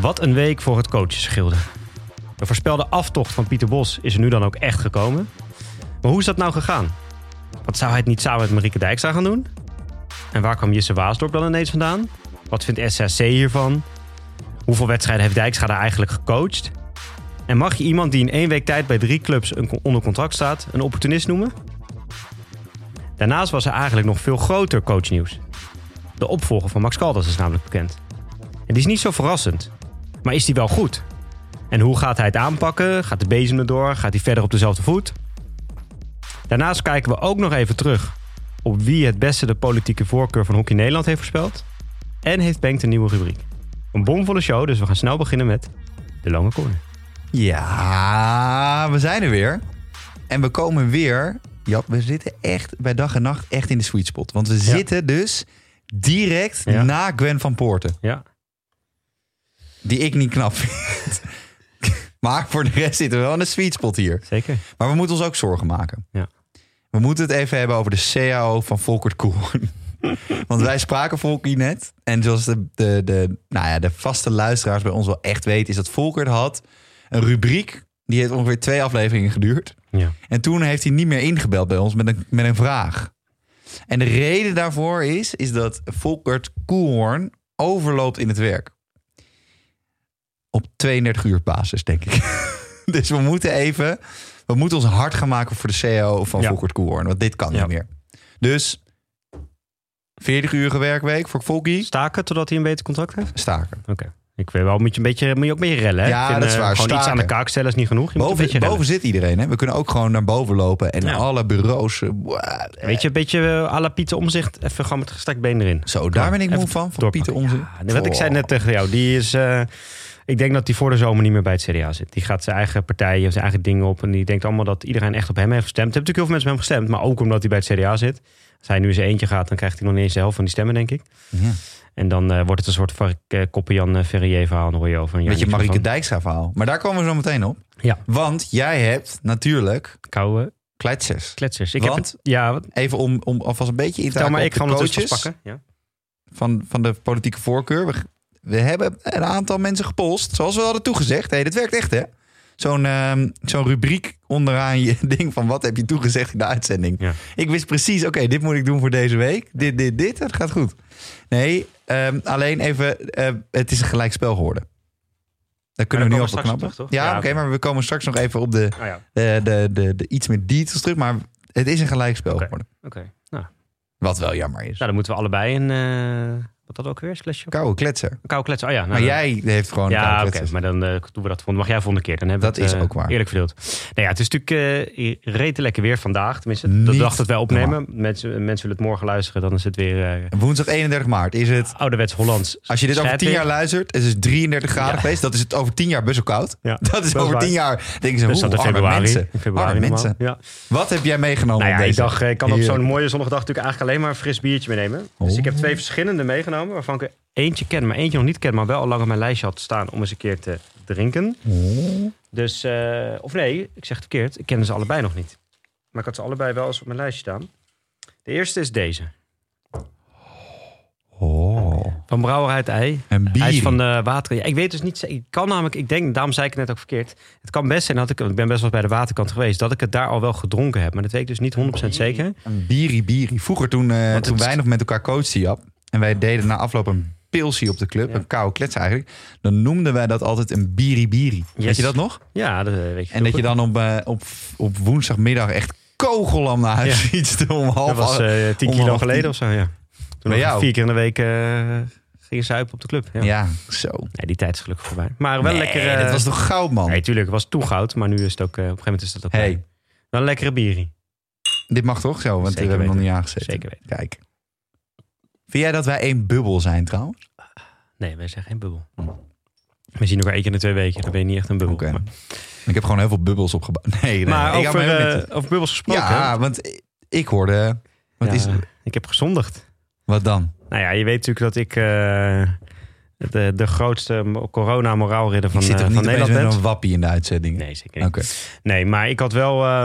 Wat een week voor het coachesgilde. De voorspelde aftocht van Pieter Bos is er nu dan ook echt gekomen. Maar hoe is dat nou gegaan? Wat zou hij het niet samen met Marieke Dijkstra gaan doen? En waar kwam Jisse Waasdorp dan ineens vandaan? Wat vindt SSC hiervan? Hoeveel wedstrijden heeft Dijkstra daar eigenlijk gecoacht? En mag je iemand die in 1 week tijd bij 3 clubs onder contract staat een opportunist noemen? Daarnaast was er eigenlijk nog veel groter coachnieuws. De opvolger van Max Caldas is namelijk bekend. En die is niet zo verrassend. Maar is die wel goed? En hoe gaat hij het aanpakken? Gaat de bezem erdoor? Gaat hij verder op dezelfde voet? Daarnaast kijken we ook nog even terug op wie het beste de politieke voorkeur van Hockey Nederland heeft voorspeld. En heeft Bengt een nieuwe rubriek. Een bomvolle show, dus we gaan snel beginnen met de lange corner. Ja, we zijn er weer. En we komen weer... Jap, we zitten echt bij dag en nacht echt in de sweet spot. Want we zitten dus direct na Gwen van Poorten. Ja. Die ik niet knap vind. Maar voor de rest zitten we wel in de sweet spot hier. Zeker. Maar we moeten ons ook zorgen maken. Ja. We moeten het even hebben over de CAO van Volkert Koelhoorn. Want wij spraken Volkert net. En zoals de vaste luisteraars bij ons wel echt weten... is dat Volkert had een rubriek... die heeft ongeveer 2 afleveringen geduurd. Ja. En toen heeft hij niet meer ingebeld bij ons met een vraag. En de reden daarvoor is dat Volkert Koelhoorn overloopt in het werk. Op 32 uur basis, denk ik. Dus we moeten ons hard gaan maken voor de CEO van Volkert Koelhoorn. Want dit kan niet meer. Dus 40 uur werkweek voor Volkie. Staken totdat hij een beter contract heeft? Staken. Oké. Ik weet wel, moet je ook een beetje rellen. Hè? Ja, dat is waar. Gewoon staken. Iets aan de kaak stellen is niet genoeg. Boven zit iedereen. Hè? We kunnen ook gewoon naar boven lopen. En alle bureaus... Weet je, een beetje à la Pieter Omtzigt. Even gewoon met gestrekt been erin. Zo, daar ben ik moe van Pieter Omtzigt. Ja, wat ik zei net tegen jou, die is... ik denk dat hij voor de zomer niet meer bij het CDA zit. Die gaat zijn eigen partij, zijn eigen dingen op. En die denkt allemaal dat iedereen echt op hem heeft gestemd. Er hebben natuurlijk heel veel mensen op hem gestemd. Maar ook omdat hij bij het CDA zit. Als hij nu in zijn eentje gaat, dan krijgt hij nog niet eens de helft van die stemmen, denk ik. Ja. En dan wordt het een soort van Koppenjan Ferrier verhaal. Hoor je over. Een beetje Marieke Dijkstra verhaal. Maar daar komen we zo meteen op. Ja. Want jij hebt natuurlijk... Koude... Kletsers. Even om alvast een beetje in te haken op de coaches pakken. Ja. Van de politieke voorkeur. We hebben een aantal mensen gepost. Zoals we hadden toegezegd. Hey, dit werkt echt, hè? Zo'n rubriek onderaan je ding van wat heb je toegezegd in de uitzending. Ja. Ik wist precies, oké, dit moet ik doen voor deze week. Dit, dat gaat goed. Nee, alleen even, het is een gelijkspel geworden. Daar kunnen we nu al knappen. Toch? Ja, oké, maar we komen straks nog even op de iets meer details terug. Maar het is een gelijkspel geworden. Oké. Nou. Wat wel jammer is. Nou, dan moeten we allebei een... Wat dat ook weer is? Kletsje? Koude kletser. Oh ja. Maar jij heeft gewoon koude kletsers. Maar dan doen we dat. Mag jij volgende keer. Dan hebben we dat is ook waar. Eerlijk verdeeld. Nou ja, het is natuurlijk rete lekker weer vandaag. Tenminste, dat dacht dat wij opnemen. Mensen willen het morgen luisteren. Dan is het weer... Woensdag 31 maart is het... Ouderwets Hollands. Als je dit over 10 jaar luistert, het is 33 graden geweest. Dat is het over 10 jaar best wel koud. Ja, dat is over 10 jaar... Denken ze, arme mensen. Ja. Wat heb jij meegenomen? Nou ja, ik kan op zo'n mooie zonnige dag natuurlijk eigenlijk alleen maar een fris biertje meenemen. Dus ik heb 2 verschillende meegenomen. Waarvan ik er eentje ken, maar eentje nog niet ken... maar wel al lang op mijn lijstje had staan om eens een keer te drinken. Dus, of nee, ik zeg het verkeerd. Ik kende ze allebei nog niet. Maar ik had ze allebei wel eens op mijn lijstje staan. De eerste is deze. Van Brouwerij het Ei. Een bier. Hij is van de water... Ja, ik weet dus niet... Ik kan namelijk... Ik denk, daarom zei ik het net ook verkeerd. Het kan best zijn dat ik... Ik ben best wel bij de waterkant geweest. Dat ik het daar al wel gedronken heb. Maar dat weet ik dus niet 100% zeker. Een bierie. Vroeger toen wij nog met elkaar coachten, Jap... En wij deden na afloop een pilsie op de club, een koude klets eigenlijk. Dan noemden wij dat altijd een biri-biri. Yes. Weet je dat nog? Ja, dat weet je. En dat je dan op woensdagmiddag echt kogelam naar huis fietste om half... Dat was 10 kilo geleden of zo, ja. Toen was 4 keer in de week ging zuipen op de club. Ja, zo. Nee, die tijd is gelukkig voorbij. Maar wel lekker... dat was toch goud, man? Nee, tuurlijk. Het was toen goud, maar nu is het ook... op een gegeven moment is dat ook... Hey. Wel een lekkere biri. Dit mag toch zo? Want we hebben nog niet aangezet. Zeker weten. Kijk. Vind jij dat wij één bubbel zijn trouwens? Nee, wij zijn geen bubbel. We zien elkaar 1 keer in de 2 weken. Dan ben je niet echt een bubbel. Okay. Maar... Ik heb gewoon heel veel bubbels opgebouwd. Nee, maar over bubbels gesproken. Ja, hè? Want ik hoorde... Wat is er? Ik heb gezondigd. Wat dan? Nou ja, je weet natuurlijk dat ik... De grootste coronamoraalridder van Nederland. Ik zit er niet met een wappie in de uitzending. Nee, zeker niet. Okay. Nee, maar ik had wel...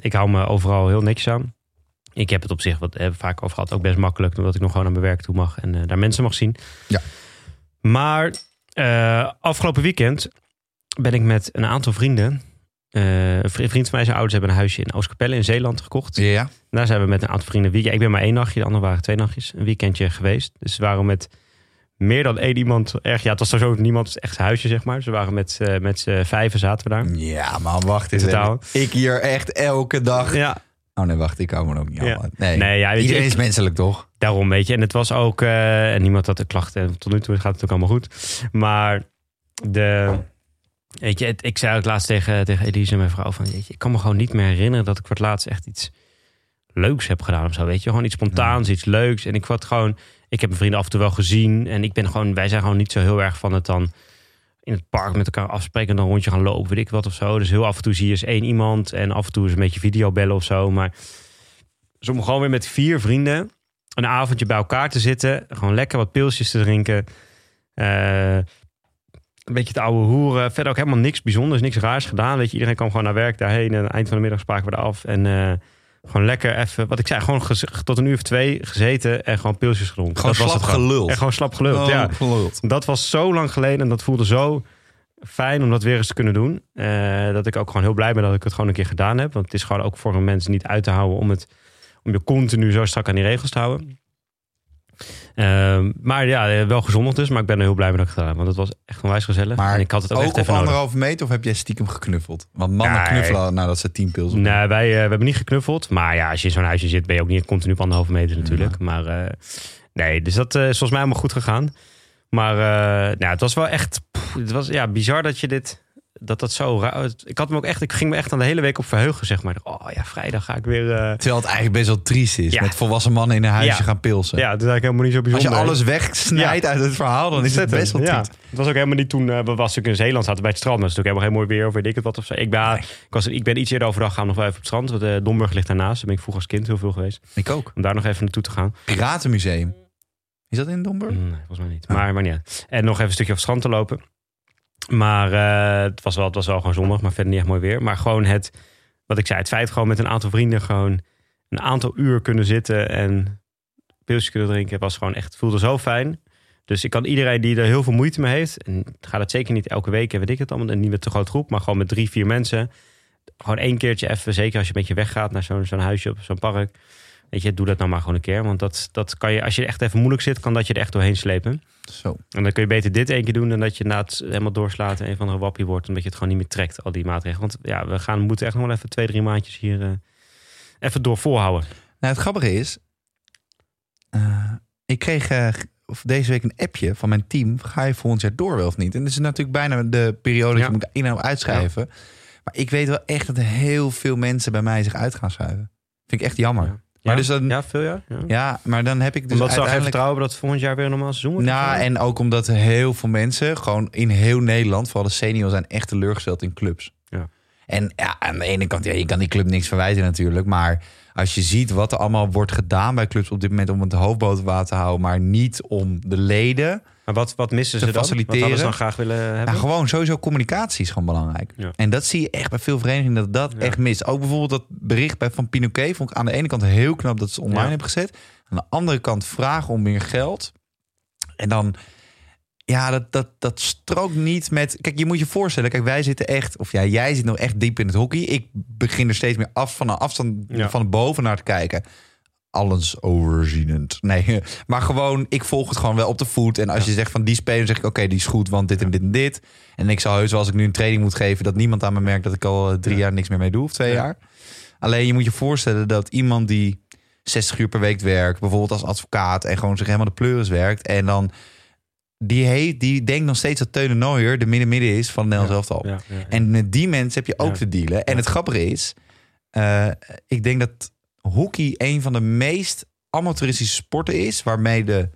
ik hou me overal heel netjes aan. Ik heb het op zich, wat hebben we vaak over gehad, ook best makkelijk. Omdat ik nog gewoon aan mijn werk toe mag en daar mensen mag zien. Ja. Maar afgelopen weekend ben ik met een aantal vrienden... een vriend van mij, zijn ouders hebben een huisje in Oostkapelle in Zeeland gekocht. Ja. Daar zijn we met een aantal vrienden... Ik ben maar 1 nachtje, de anderen waren 2 nachtjes. Een weekendje geweest. Dus we waren met... meer dan 1 iemand. Erg, ja, het was sowieso niemand. Het is echt zijn huisje, zeg maar. Ze waren met z'n 5 zaten we daar. Ja, maar wacht eens. Ik hier echt elke dag. Ja. Oh nee, wacht. Ik hou me ook niet aan. Nee, ja, iedereen is menselijk, toch? Daarom, weet je. En het was ook... en niemand had de klachten. En tot nu toe gaat het ook allemaal goed. Maar weet je, ik zei het laatst tegen Elise en mijn vrouw van... Jeetje, ik kan me gewoon niet meer herinneren dat ik voor het laatst echt iets leuks heb gedaan of zo. Weet je, gewoon iets spontaans, iets leuks. En ik had gewoon... Ik heb mijn vrienden af en toe wel gezien. En wij zijn gewoon niet zo heel erg van het dan in het park met elkaar afspreken en dan een rondje gaan lopen, weet ik wat of zo. Dus heel af en toe zie je eens 1 iemand en af en toe eens een beetje videobellen of zo. Maar dus om gewoon weer met 4 vrienden een avondje bij elkaar te zitten. Gewoon lekker wat pilsjes te drinken. Een beetje het oude hoeren. Verder ook helemaal niks bijzonders, niks raars gedaan. Weet je, iedereen kwam gewoon naar werk daarheen. En aan het eind van de middag spraken we er af. En... gewoon lekker even, wat ik zei, gewoon tot 1 uur of 2 gezeten en gewoon pilsjes gedronken. Gewoon slap geluld. Oh, ja. Dat was zo lang geleden en dat voelde zo fijn om dat weer eens te kunnen doen. Dat ik ook gewoon heel blij ben dat ik het gewoon een keer gedaan heb. Want het is gewoon ook voor een mens niet uit te houden om je continu zo strak aan die regels te houden. Maar ja, wel gezondigd dus. Maar ik ben er heel blij mee dat ik het gedaan heb. Want het was echt onwijs gezellig. Maar en ik had het ook echt even op 1,5 meter? Of heb jij stiekem geknuffeld? Want mannen knuffelen nadat ze 10 pils op. Nee, we hebben niet geknuffeld. Maar ja, als je in zo'n huisje zit ben je ook niet continu op 1,5 meter natuurlijk. Ja. Maar nee, dus dat is volgens mij allemaal goed gegaan. Maar het was wel echt... het was bizar dat je dit... Dat zo raar... Ik ging me echt aan de hele week op verheugen, zeg maar. Oh ja, vrijdag ga ik weer... Terwijl het eigenlijk best wel triest is. Ja. Met volwassen mannen in een huisje gaan pilsen. Ja, dat is eigenlijk helemaal niet zo bijzonder. Als je alles wegsnijdt uit het verhaal, dan is het best wel triest. Het was ook helemaal niet toen we in Zeeland zaten bij het strand. Dat is natuurlijk helemaal geen mooi weer of weet ik het wat of zo. Ik ben iets eerder overdag gaan nog wel even op het strand. Want Domburg ligt daarnaast. Daar ben ik vroeger als kind heel veel geweest. Ik ook. Om daar nog even naartoe te gaan. Piratenmuseum. Is dat in Domburg? Nee, volgens mij niet. Maar niet. En nog even een stukje op het strand te lopen. Maar het was wel gewoon zonnig, maar verder niet echt mooi weer. Maar gewoon wat ik zei, het feit gewoon met een aantal vrienden gewoon een aantal uur kunnen zitten en pilsjes kunnen drinken, was gewoon echt, voelde zo fijn. Dus ik kan iedereen die er heel veel moeite mee heeft, en gaat het zeker niet elke week en weet ik het allemaal, en niet met een grote groep, maar gewoon met 3-4 mensen, gewoon 1 keertje even, zeker als je een beetje weggaat naar zo'n huisje op zo'n park. Weet je, doe dat nou maar gewoon een keer. Want dat kan je, als je echt even moeilijk zit, kan dat je er echt doorheen slepen. Zo. En dan kun je beter dit 1 keer doen dan dat je na het helemaal doorslaat en een van de wappie wordt. Omdat je het gewoon niet meer trekt, al die maatregelen. Want ja, we moeten echt nog wel even 2-3 maandjes hier even door volhouden. Nou, het grappige is, ik kreeg deze week een appje van mijn team. Ga je volgend jaar door wel of niet? En dat is natuurlijk bijna de periode dat je moet in- en uitschrijven. Ja. Maar ik weet wel echt dat heel veel mensen bij mij zich uit gaan schuiven. Vind ik echt jammer. Ja. Ja, maar dus dan, ja, maar dan heb ik dus omdat ze geen vertrouwen dat volgend jaar weer een normaal seizoen wordt. Nou, en ook omdat heel veel mensen gewoon in heel Nederland, vooral de senioren, zijn echt teleurgesteld in clubs. Ja. En ja, aan de ene kant, je kan die club niks verwijten natuurlijk. Maar als je ziet wat er allemaal wordt gedaan bij clubs op dit moment om het hoofdboot water te houden, maar niet om de leden. Maar wat missen ze dan? Wat hadden ze dan graag willen hebben? Nou, gewoon sowieso communicatie is gewoon belangrijk. Ja. En dat zie je echt bij veel verenigingen dat echt mist. Ook bijvoorbeeld dat bericht van Pinoké vond ik aan de ene kant heel knap dat ze online hebben gezet. Aan de andere kant vragen om meer geld. En dan, ja, dat strookt niet met... Kijk, je moet je voorstellen, kijk, wij zitten echt... Of ja, jij zit nog echt diep in het hockey. Ik begin er steeds meer van een afstand van boven naar te kijken. Alles overzienend. Nee, maar gewoon, ik volg het gewoon wel op de voet. En als je zegt van die speler, zeg ik oké, die is goed, want dit en dit en dit. En ik zal heus wel, als ik nu een training moet geven, dat niemand aan me merkt dat ik al 3 jaar niks meer mee doe, of 2 jaar. Alleen je moet je voorstellen dat iemand die 60 uur per week werkt, bijvoorbeeld als advocaat, en gewoon zich helemaal de pleuris werkt, en dan die denkt nog steeds dat Teun de Nooijer de midden is van Nederland zelf al. Ja, ja, ja. En met die mensen heb je ook te dealen. En het grappige is, ik denk dat hockey een van de meest amateuristische sporten is, waarmee de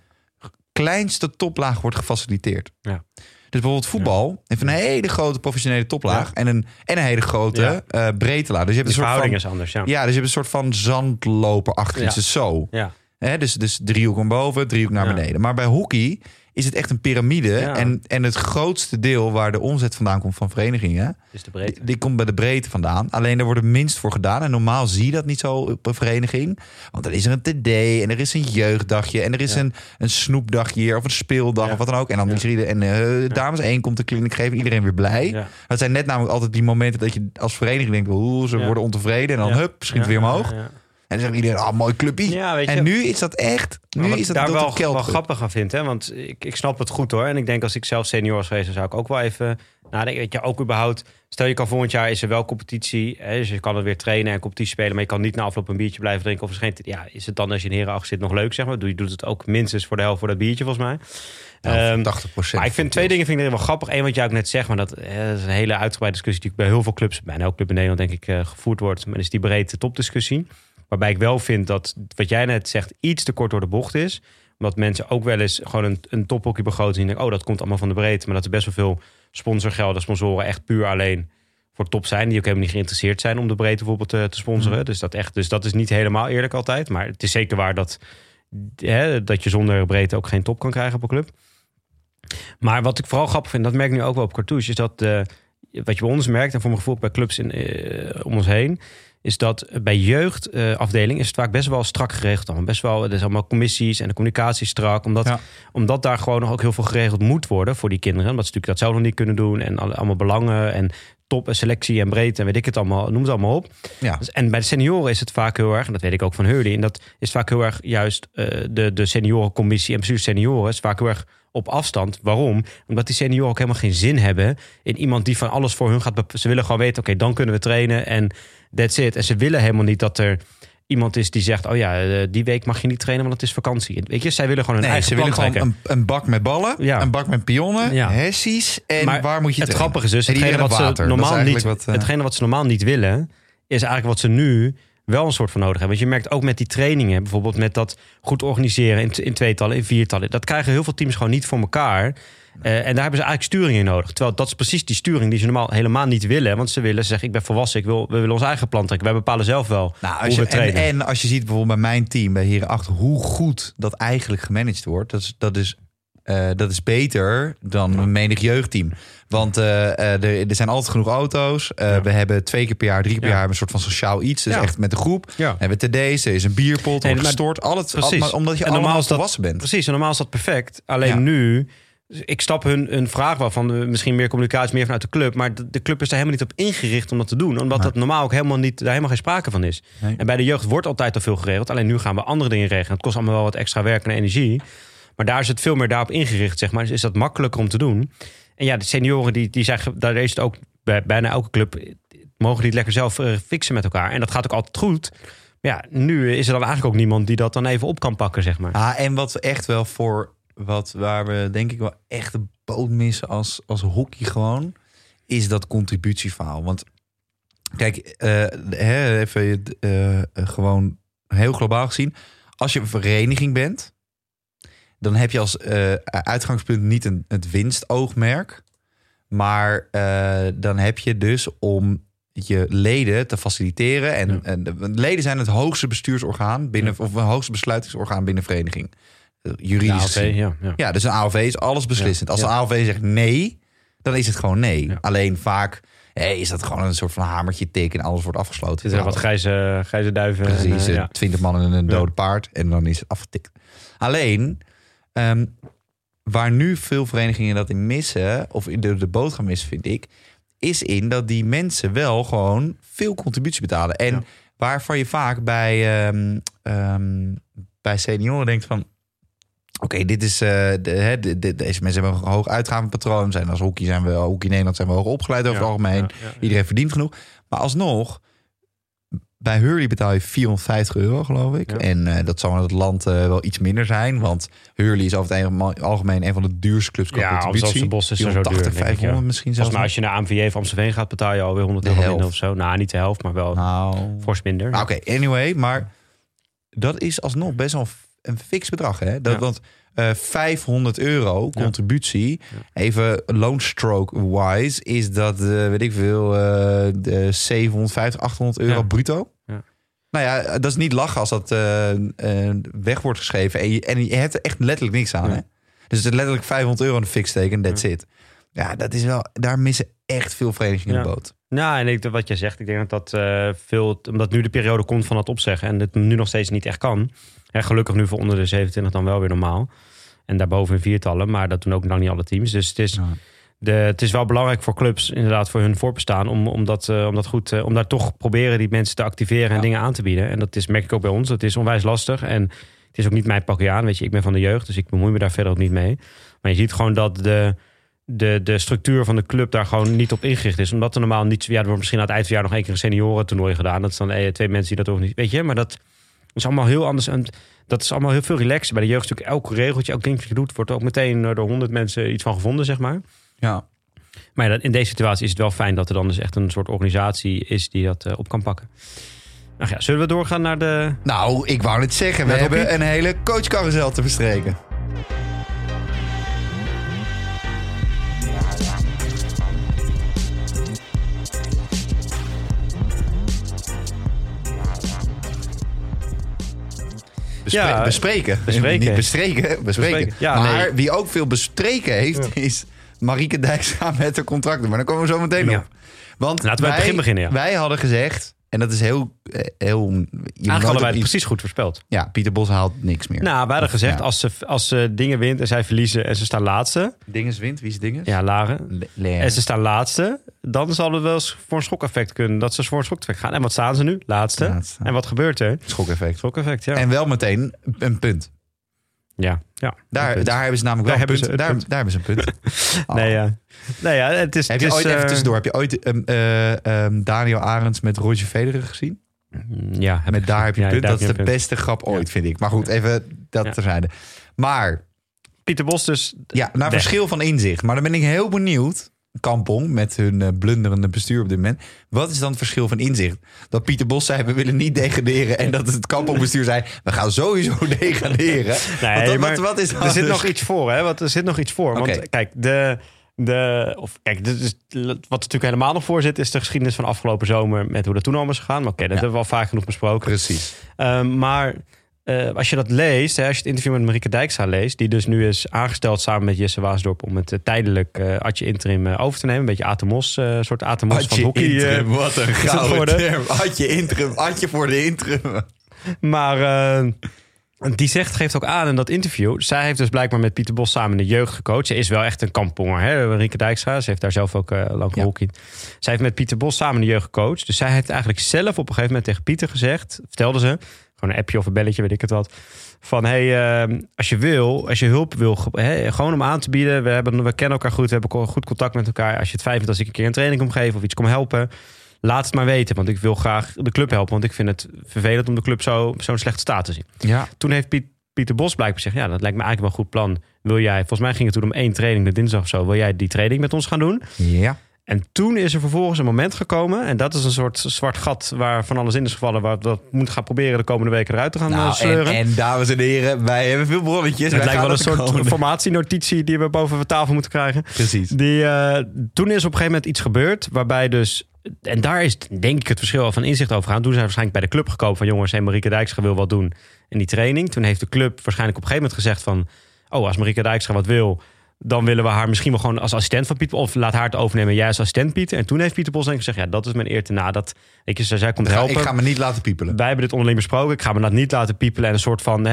kleinste toplaag wordt gefaciliteerd. Ja. Dus bijvoorbeeld voetbal heeft een hele grote professionele toplaag en een hele grote breedte laag. Dus je hebt een soort verhouding van, is anders. Ja. Ja, dus je hebt een soort van zandloper achter iets. Dus zo. Ja. Hè, dus driehoek naar boven, driehoek naar beneden. Maar bij hockey is het echt een piramide. Ja. En het grootste deel waar de omzet vandaan komt van verenigingen... is de breedte. Die komt bij de breedte vandaan. Alleen daar wordt het minst voor gedaan. En normaal zie je dat niet zo op een vereniging. Want dan is er een TD en er is een jeugddagje... en er is een snoepdagje hier of een speeldag of wat dan ook. En dan is er iedereen... dames 1 komt de kliniek geven, iedereen weer blij. Ja. Dat zijn net namelijk altijd die momenten dat je als vereniging denkt... hoe ze worden ontevreden en dan hup, schiet weer omhoog. Ja. En dan zegt iedereen, oh, mooi clubje. Ja, en nu is dat echt... Nu wat is dat daar wel grappig aan vind. Hè? Want ik snap het goed hoor. En ik denk als ik zelf senior was geweest... dan zou ik ook wel even nadenken. Weet je, ook überhaupt... Stel je kan volgend jaar is er wel competitie. Hè? Dus je kan het weer trainen en competitie spelen. Maar je kan niet na afloop een biertje blijven drinken. Of is het dan als je in herenacht zit nog leuk? Zeg maar? Je doet het ook minstens voor de helft voor dat biertje volgens mij. Ja, 80%. Maar ik vind twee dingen vind ik wel grappig. Eén wat jij ook net zegt. Maar dat is een hele uitgebreide discussie die bij heel veel clubs... bijna elke club in Nederland denk ik gevoerd wordt. Maar dat is die brede topdiscussie. Waarbij ik wel vind dat wat jij net zegt iets te kort door de bocht is. Omdat mensen ook wel eens gewoon een tophockeybegroting denken... oh, dat komt allemaal van de breedte. Maar dat er best wel veel sponsorgelden, sponsoren echt puur alleen voor top zijn. Die ook helemaal niet geïnteresseerd zijn om de breedte bijvoorbeeld te sponsoren. Dus dat is niet helemaal eerlijk altijd. Maar het is zeker waar dat je zonder breedte ook geen top kan krijgen op een club. Maar wat ik vooral grappig vind, dat merk ik nu ook wel op Cartouche... is dat wat je bij ons merkt en voor mijn gevoel bij clubs om ons heen... is dat bij jeugdafdeling is het vaak best wel strak geregeld. Dan. Best wel, er zijn allemaal commissies en de communicatie strak. Omdat daar gewoon nog ook heel veel geregeld moet worden voor die kinderen. Omdat ze natuurlijk dat zelf nog niet kunnen doen. En allemaal belangen en top en selectie en breedte en weet ik het allemaal. Noem het allemaal op. Ja. En bij de senioren is het vaak heel erg, en dat weet ik ook van Hurley... en dat is vaak heel erg juist de seniorencommissie en bestuur senioren... is vaak heel erg op afstand. Waarom? Omdat die senioren ook helemaal geen zin hebben... in iemand die van alles voor hun gaat... Ze willen gewoon weten, oké, dan kunnen we trainen en... That's it. En ze willen helemaal niet dat er iemand is die zegt... oh ja, die week mag je niet trainen, want het is vakantie. Weet je, zij willen gewoon hun eigen plan trekken. Een bak met ballen, een bak met pionnen, hessies. En maar waar moet je het trainen? Het grappige is dus, hetgene wat ze normaal niet willen... is eigenlijk wat ze nu wel een soort van nodig hebben. Want je merkt ook met die trainingen, bijvoorbeeld met dat goed organiseren... in tweetallen, in viertallen. Dat krijgen heel veel teams gewoon niet voor elkaar... En daar hebben ze eigenlijk sturing in nodig. Terwijl dat is precies die sturing die ze normaal helemaal niet willen. Want ze zeggen, ik ben volwassen, we willen ons eigen plan trekken. Wij bepalen zelf wel hoe we trainen. En als je ziet bijvoorbeeld bij mijn team, bij Heren 8... hoe goed dat eigenlijk gemanaged wordt, dat is beter dan een menig jeugdteam. Want er zijn altijd genoeg auto's. We hebben 2 keer per jaar, 3 keer per jaar... een soort van sociaal iets. Dus echt met de groep. Ja. We hebben TD's, er is een bierpot, wordt gestort. Omdat je allemaal volwassen bent. Precies, en normaal is dat perfect. Alleen nu... Ik snap hun vraag wel van misschien meer communicatie, meer vanuit de club. Maar de club is daar helemaal niet op ingericht om dat te doen. Omdat dat normaal ook daar helemaal geen sprake van is. Nee. En bij de jeugd wordt altijd al veel geregeld. Alleen nu gaan we andere dingen regelen. Het kost allemaal wel wat extra werk en energie. Maar daar is het veel meer daarop ingericht, zeg maar. Dus is dat makkelijker om te doen. En ja, de senioren, die zijn, daar is het ook bij bijna elke club... mogen die het lekker zelf fixen met elkaar. En dat gaat ook altijd goed. Maar ja, nu is er dan eigenlijk ook niemand die dat dan even op kan pakken, zeg maar. Ah, en wat echt wel voor... waar we denk ik wel echt de boot missen als hockey gewoon... is dat contributieverhaal. Want kijk, gewoon heel globaal gezien... als je een vereniging bent... dan heb je als uitgangspunt niet het winstoogmerk... maar dan heb je dus om je leden te faciliteren... en de leden zijn het hoogste bestuursorgaan... of het hoogste besluitingsorgaan binnen vereniging... juridisch. De AOV, dus een AOV is alles beslissend. Als een AOV zegt nee, dan is het gewoon nee. Ja. Alleen vaak is dat gewoon een soort van hamertje tikken en alles wordt afgesloten. Er zijn wat grijze duiven. Precies, 20 man en een dode paard en dan is het afgetikt. Alleen, waar nu veel verenigingen dat in missen, of in de boot gaan missen vind ik, is in dat die mensen wel gewoon veel contributie betalen. En waarvan je vaak bij senioren denkt van... Oké, dit is deze mensen hebben een hoog uitgavenpatroon. Als hockey in Nederland zijn we hoog opgeleid over het algemeen. Ja. Iedereen verdient genoeg. Maar alsnog, bij Hurley betaal je €450 geloof ik. Ja. En dat zal in het land wel iets minder zijn. Want Hurley is over het algemeen een van de duurste clubs. Ja, de Bosch is zo duur. 500 misschien zelfs. Maar als je naar AMVJ van Amsterdam gaat, betaal je alweer €100 of zo. Nou, niet de helft, maar wel fors minder. Nou, oké, anyway. Maar dat is alsnog best wel... een fix bedrag, hè? Want €500 contributie, even loonstroke-wise, is dat, weet ik veel, €750, €800 bruto. Ja. Nou ja, dat is niet lachen als dat weg wordt geschreven. En je hebt er echt letterlijk niks aan, hè? Dus het letterlijk €500 in de fik steken en that's it. Ja, dat is wel, daar missen echt veel verenigingen in de boot. Nou, en ik, wat jij zegt, ik denk dat dat veel... Omdat nu de periode komt van dat opzeggen en het nu nog steeds niet echt kan. En gelukkig nu voor onder de 27 dan wel weer normaal. En daarboven in viertallen, maar dat doen ook lang niet alle teams. Dus het is... Ja. Het is wel belangrijk voor clubs, inderdaad, voor hun voorbestaan... om daar toch proberen die mensen te activeren en dingen aan te bieden. En dat is, merk ik ook bij ons, dat is onwijs lastig. En het is ook niet mijn pakje aan, weet je. Ik ben van de jeugd, dus ik bemoei me daar verder ook niet mee. Maar je ziet gewoon dat de structuur van de club daar gewoon niet op ingericht is. Omdat er normaal niet... Ja, er wordt misschien aan het eind van het jaar nog één keer een seniorentoernooi gedaan. Dat is dan twee mensen die dat organiseren, weet je. Maar dat is allemaal heel anders... En dat is allemaal heel veel relaxer. Bij de jeugd natuurlijk elk regeltje, elk dingetje doet... wordt er ook meteen door 100 mensen iets van gevonden, zeg maar. Ja. Maar ja, in deze situatie is het wel fijn dat er dan dus echt een soort organisatie is die dat op kan pakken. Nou ja, zullen we doorgaan naar de... Nou, ik wou net zeggen, we hebben een hele coachcarousel te verstreken. Bespreken. Ja, maar wie ook veel bestreken heeft, is... Marieke Dijkstra met haar contracten. Maar dan komen we zo meteen op. Ja. Want laten we bij het begin beginnen. Ja. Wij hadden gezegd, en dat is heel eigenlijk hadden wij het precies goed voorspeld. Ja, Pieter Bos haalt niks meer. Nou, wij hadden gezegd, als ze dingen wint en zij verliezen en ze staan laatste. Dinges wint, wie is Dinges? Ja, Laren. En ze staan laatste. Dan zal het wel eens voor een schokeffect kunnen. Dat ze voor een schokeffect gaan. En wat staan ze nu? Laatste. En wat gebeurt er? Schokeffect, ja. En wel meteen een punt. Ja. Daar hebben ze namelijk wel daar hebben ze een punt. Oh. Nee, heb je ooit, even tussendoor, Daniel Arends met Roger Federer gezien? Ja. Met daar heb je een punt. Dat is de beste grap ooit, vind ik. Maar goed, even dat terzijde. Maar... Pieter Bos dus... Ja, naar verschil van inzicht. Maar dan ben ik heel benieuwd... Kampong met hun blunderende bestuur op dit moment. Wat is dan het verschil van inzicht? Dat Pieter Bos zei, we willen niet degraderen... en dat het Kampongbestuur zei, we gaan sowieso degraderen. Er zit nog iets voor, hè? Want er zit nog iets voor. Okay. Want kijk, wat er natuurlijk helemaal nog voor zit... is de geschiedenis van afgelopen zomer met hoe dat toen allemaal is gegaan. Maar dat hebben we al vaak genoeg besproken. Precies. Als je dat leest, als je het interview met Marieke Dijkstra leest... die dus nu is aangesteld samen met Jisse Waasdorp... om het tijdelijk Adje Interim over te nemen. Een beetje Atemos, een soort Atemos van hockey. Adje Interim, wat een gouden term. Adje Interim, Adje voor de interim. Maar die geeft ook aan in dat interview... zij heeft dus blijkbaar met Pieter Bos samen de jeugd gecoacht. Ze is wel echt een kamponger, hè, Marieke Dijkstra. Ze heeft daar zelf ook lang gehockeyd. Zij heeft met Pieter Bos samen de jeugd gecoacht. Dus zij heeft eigenlijk zelf op een gegeven moment tegen Pieter gezegd... vertelde ze... Gewoon een appje of een belletje, weet ik het wat. Van, als je hulp wil, gewoon om aan te bieden. We kennen elkaar goed, we hebben goed contact met elkaar. Als je het fijn vindt als ik een keer een training kom geven of iets kom helpen. Laat het maar weten, want ik wil graag de club helpen. Want ik vind het vervelend om de club zo'n slechte staat te zien. Ja. Toen heeft Pieter Bos blijkbaar gezegd, dat lijkt me eigenlijk wel een goed plan. Wil jij, volgens mij ging het toen om 1 training, de dinsdag of zo. Wil jij die training met ons gaan doen? Ja. En toen is er vervolgens een moment gekomen... en dat is een soort zwart gat waar van alles in is gevallen... waar we dat moeten gaan proberen de komende weken eruit te gaan sleuren. En dames en heren, wij hebben veel bronnetjes. Het lijkt wel een soort informatienotitie die we boven de tafel moeten krijgen. Precies. Toen is op een gegeven moment iets gebeurd waarbij dus... en daar is denk ik het verschil van inzicht over gaan. Toen zijn waarschijnlijk bij de club gekomen van... jongens, Marieke Dijkstra wil wat doen in die training. Toen heeft de club waarschijnlijk op een gegeven moment gezegd van... oh, als Marieke Dijkstra wat wil... dan willen we haar misschien wel gewoon als assistent van Pieter... of laat haar het overnemen, jij als assistent Pieter. En toen heeft Pieter Bos denk ik gezegd... dat is mijn eer te na. Zij komt helpen. Ik ga me niet laten piepelen. Wij hebben dit onderling besproken. Ik ga me dat niet laten piepelen. En een soort van...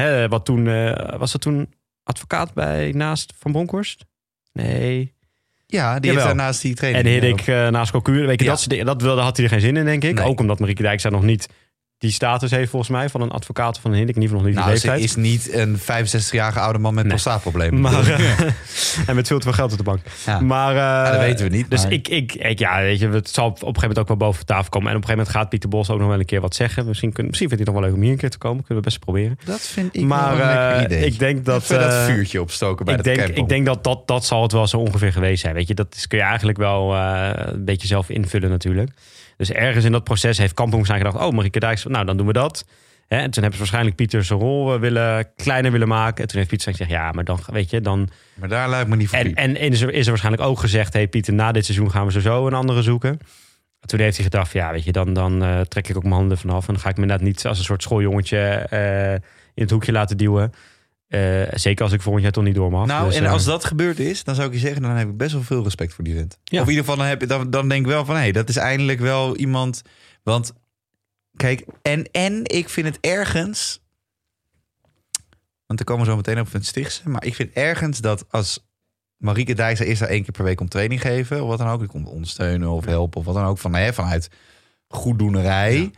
was dat toen advocaat bij naast Van Bronckhorst? Nee. Ja, die heeft daarnaast die training. En Hiddink naast Cocu. Weet je, dat had hij er geen zin in, denk ik. Nee. Ook omdat Marieke Dijkstra nog niet... die status heeft volgens mij van een advocaat van een Hiddink. In ieder geval nog niet de leeftijd. Ze is niet een 65-jarige oude man met prostaatproblemen. Maar, en met veel te veel geld op de bank. Ja. Maar, dat weten we niet. Dus maar... het zal op een gegeven moment ook wel boven de tafel komen. En op een gegeven moment gaat Pieter Bos ook nog wel een keer wat zeggen. Misschien vindt hij het nog wel leuk om hier een keer te komen. Kunnen we best proberen. Dat vind ik wel een lekker idee. Ik denk dat... Even dat vuurtje opstoken bij de camping. Ik denk dat zal het wel zo ongeveer geweest zijn. Weet je, dat kun je eigenlijk wel een beetje zelf invullen natuurlijk. Dus ergens in dat proces heeft Kampong zijn gedacht... oh, Marieke Dijkstra, nou, dan doen we dat. Hè? En toen hebben ze waarschijnlijk Pieter zijn rol kleiner willen maken. En toen heeft Pieter gezegd, ja, maar dan, weet je, dan... Maar daar lijkt me niet voor. En is er waarschijnlijk ook gezegd... hey Pieter, na dit seizoen gaan we zo een andere zoeken. Toen heeft hij gedacht, ja, weet je, dan trek ik ook mijn handen vanaf... en dan ga ik me inderdaad niet als een soort schooljongetje in het hoekje laten duwen... Zeker als ik volgend jaar toch niet door mag. Nou, dus, en als dat gebeurd is, dan zou ik je zeggen... dan heb ik best wel veel respect voor die vent. Ja. Of in ieder geval, dan denk ik wel van... hé, dat is eindelijk wel iemand... Want, kijk, en ik vind het ergens... want dan komen we zo meteen op het Stichtse... maar ik vind ergens dat als Marieke Dijkstra eerst daar 1 keer per week om training geven... of wat dan ook, die komt ondersteunen of helpen... of wat dan ook, vanuit goeddoenerij... Ja.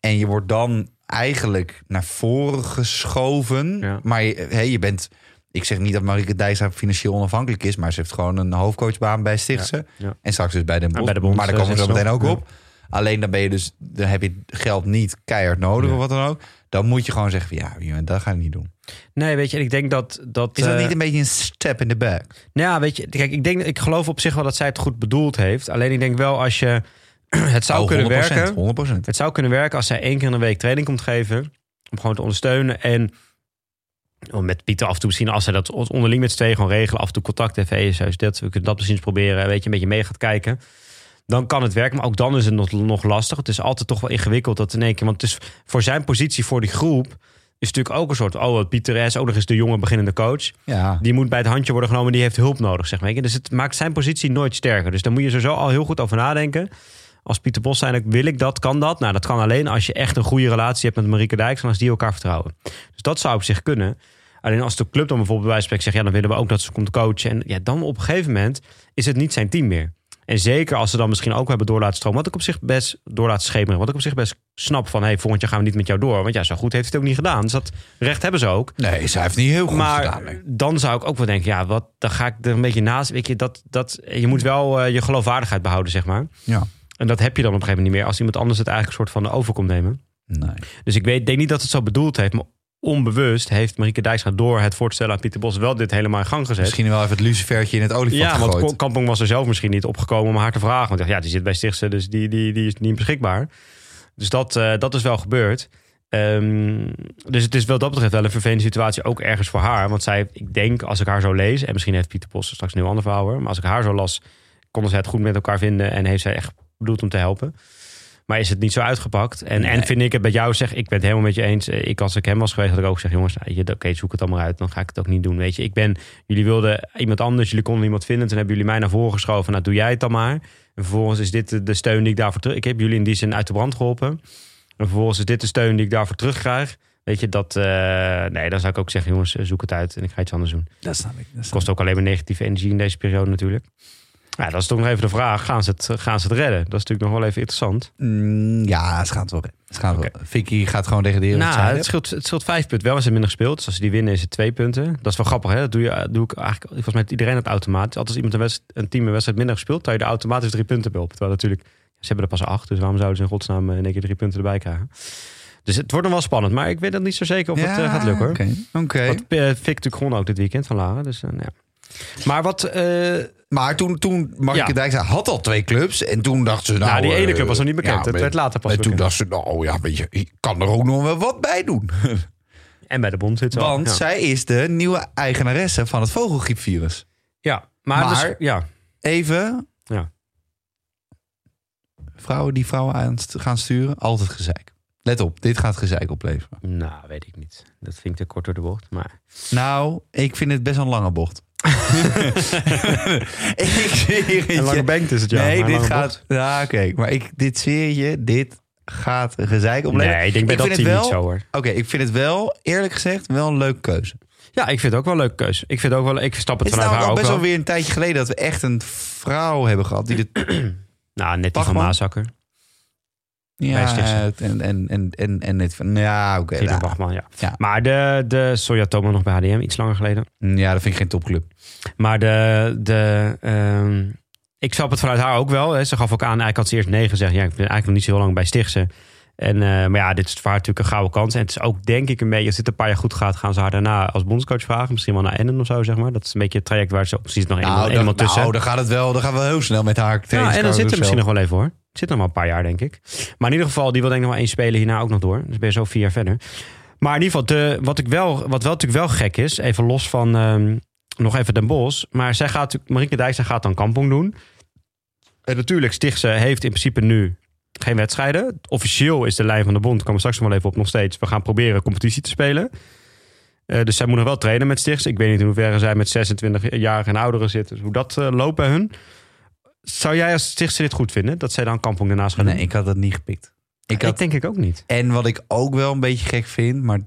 En je wordt dan eigenlijk naar voren geschoven. Ja. Maar je bent... Ik zeg niet dat Marieke Dijkstra financieel onafhankelijk is... maar ze heeft gewoon een hoofdcoachbaan bij Stichtse. Ja. Ja. En straks dus bij Den Bosch. Ja, maar daar komen we zo meteen ook op. Alleen dan ben je dus... dan heb je geld niet keihard nodig of wat dan ook. Dan moet je gewoon zeggen... ja, dat ga ik niet doen. Nee, weet je, en ik denk dat... Is dat niet een beetje een step in the back? Nou ja, weet je, kijk, ik geloof op zich wel dat zij het goed bedoeld heeft. Alleen ik denk wel als je... Het zou kunnen werken. 100%. Het zou kunnen werken als zij 1 keer in de week training komt geven. Om gewoon te ondersteunen. En met Pieter af en toe misschien, als zij dat onderling met z'n tweeën gewoon regelen. Af en toe contact even. We kunnen dat misschien eens proberen. Weet je, een beetje mee gaat kijken. Dan kan het werken. Maar ook dan is het nog lastig. Het is altijd toch wel ingewikkeld dat in 1 keer. Want het is voor zijn positie, voor die groep. Is natuurlijk ook een soort, Pieter is ook nog eens de jonge beginnende coach. Ja. Die moet bij het handje worden genomen. Die heeft hulp nodig, zeg maar. Dus het maakt zijn positie nooit sterker. Dus daar moet je sowieso al heel goed over nadenken. Als Pieter Bos zijn, wil ik dat, kan dat? Nou, dat kan alleen als je echt een goede relatie hebt met Marieke Dijkstra, als die elkaar vertrouwen. Dus dat zou op zich kunnen. Alleen als de club dan bijvoorbeeld bij wijze van spreken zegt... ja, dan willen we ook dat ze komt coachen. En ja, dan op een gegeven moment is het niet zijn team meer. En zeker als ze dan misschien ook hebben door laten stromen... wat ik op zich best snap van... volgend jaar gaan we niet met jou door. Want ja, zo goed heeft het ook niet gedaan. Dus dat recht hebben ze ook. Nee, zij heeft niet heel goed gedaan. Maar dan zou ik ook wel denken... dan ga ik er een beetje naast. Weet je, je moet wel je geloofwaardigheid behouden, zeg maar. Ja. En dat heb je dan op een gegeven moment niet meer... als iemand anders het eigenlijk een soort van over komt nemen. Nee. Dus ik denk niet dat het zo bedoeld heeft... maar onbewust heeft Marieke Dijkstra door het voorstellen aan Pieter Bos... wel dit helemaal in gang gezet. Misschien wel even het lucifertje in het olievat gegooid. Want Kampong was er zelf misschien niet opgekomen om haar te vragen. Want die zit bij Stichtse, dus die is niet beschikbaar. Dus dat is wel gebeurd. Dus het is wel dat betreft wel een vervelende situatie... ook ergens voor haar. Want zij, ik denk, als ik haar zo lees... en misschien heeft Pieter Bos straks een heel ander verhaal... maar als ik haar zo las, konden zij het goed met elkaar vinden... en heeft zij echt... bedoeld om te helpen. Maar is het niet zo uitgepakt? En vind ik het bij jou, zeg, ik ben het helemaal met je eens. Als ik hem was geweest, had ik ook gezegd... jongens, oké, zoek het allemaal uit. Dan ga ik het ook niet doen, weet je. Jullie wilden iemand anders, jullie konden iemand vinden. Toen hebben jullie mij naar voren geschoven. Nou, doe jij het dan maar. En vervolgens is dit de steun die ik daarvoor terug... Ik heb jullie in die zin uit de brand geholpen. En vervolgens is dit de steun die ik daarvoor terugkrijg. Weet je, nee, dan zou ik ook zeggen... jongens, zoek het uit en ik ga iets anders doen. Dat snap ik. Dat kost ook alleen maar negatieve energie in deze periode natuurlijk. Ja, dat is toch nog even de vraag. Gaan ze het redden? Dat is natuurlijk nog wel even interessant. Ja, ze gaan het wel redden. Vicky gaat gewoon degraderen. Nou, het scheelt 5 punten. Wel is het minder gespeeld. Dus als ze die winnen is het 2 punten. Dat is wel grappig, hè? Dat doe ik eigenlijk volgens mij iedereen dat automatisch. Altijd als iemand een team een wedstrijd minder gespeeld... dan je er automatisch 3 punten bij op. Terwijl natuurlijk, ze hebben er pas 8. Dus waarom zouden ze in godsnaam in één keer 3 punten erbij krijgen? Dus het wordt nog wel spannend. Maar ik weet dat niet zo zeker of het gaat lukken. Oké. Okay. Want Vic natuurlijk gewoon ook dit weekend van Laren. Dus ja. Maar toen Marieke Dijkstra had al 2 clubs. En toen dachten ze... Nou, die ene club was nog niet bekend. Het werd later pas bekend. En toen dachten ze... ik kan er ook nog wel wat bij doen. En bij de bond zit ze al. Want zij is de nieuwe eigenaresse van het vogelgriepvirus. Ja, maar even... Vrouwen die vrouwen aan gaan sturen, altijd gezeik. Let op, dit gaat gezeik opleveren. Nou, weet ik niet. Dat vind ik te kort door de bocht, maar... Nou, ik vind het best een lange bocht. Ik zweer je. Een lange Bengt is het, ja. Nee, dit gaat... Ja, oké. Maar dit zweer je, dit gaat gezeik opleveren. Nee, ik denk bij dat team niet zo, hoor. Oké, ik vind het wel, eerlijk gezegd, wel een leuke keuze. Ja, ik vind het ook wel een leuke keuze. Ik vind ook wel... Ik stap het vanuit haar ook wel. Het is best wel weer een tijdje geleden dat we echt een vrouw hebben gehad die de... Nou, net die van Maasakker. Ja, en net van... Ja, oké. Pieter Bachman, ja. Maar sorry, had Thomas nog bij HDM iets langer geleden. Ja, dat vind ik geen topclub. Maar ik snap het vanuit haar ook wel. Hè. Ze gaf ook aan, eigenlijk had ze eerst 9 gezegd. Ja, ik ben eigenlijk nog niet zo heel lang bij Stichtse. Maar ja, dit is voor haar natuurlijk een gouden kans. En het is ook, denk ik, een beetje... Als dit een paar jaar goed gaat, gaan ze haar daarna als bondscoach vragen. Misschien wel naar Ennen of zo, zeg maar. Dat is een beetje het traject waar ze precies nog eenmaal tussen... Nou, dan gaan we heel snel met haar... Ja, en dan zit er misschien nog wel even, hoor. Zit nog maar een paar jaar, denk ik. Maar in ieder geval, die wil denk ik nog wel 1 spelen hierna ook nog door. Dus ben je zo 4 jaar verder. Maar in ieder geval, wat wel natuurlijk wel gek is... even los van nog even Den Bosch... maar Marieke Dijkstra gaat dan Kampong doen. En natuurlijk, Stichtse heeft in principe nu geen wedstrijden. Officieel is de lijn van de bond, komen we straks nog wel even op, nog steeds... we gaan proberen competitie te spelen... Dus zij moet nog wel trainen met Stichtse. Ik weet niet in hoeverre zij met 26-jarigen en ouderen zitten. Dus hoe dat loopt bij hun. Zou jij als Stichtse dit goed vinden? Dat zij dan Kampong daarnaast gaan doen? Nee, ik had dat niet gepikt. Ik denk ik ook niet. En wat ik ook wel een beetje gek vind, maar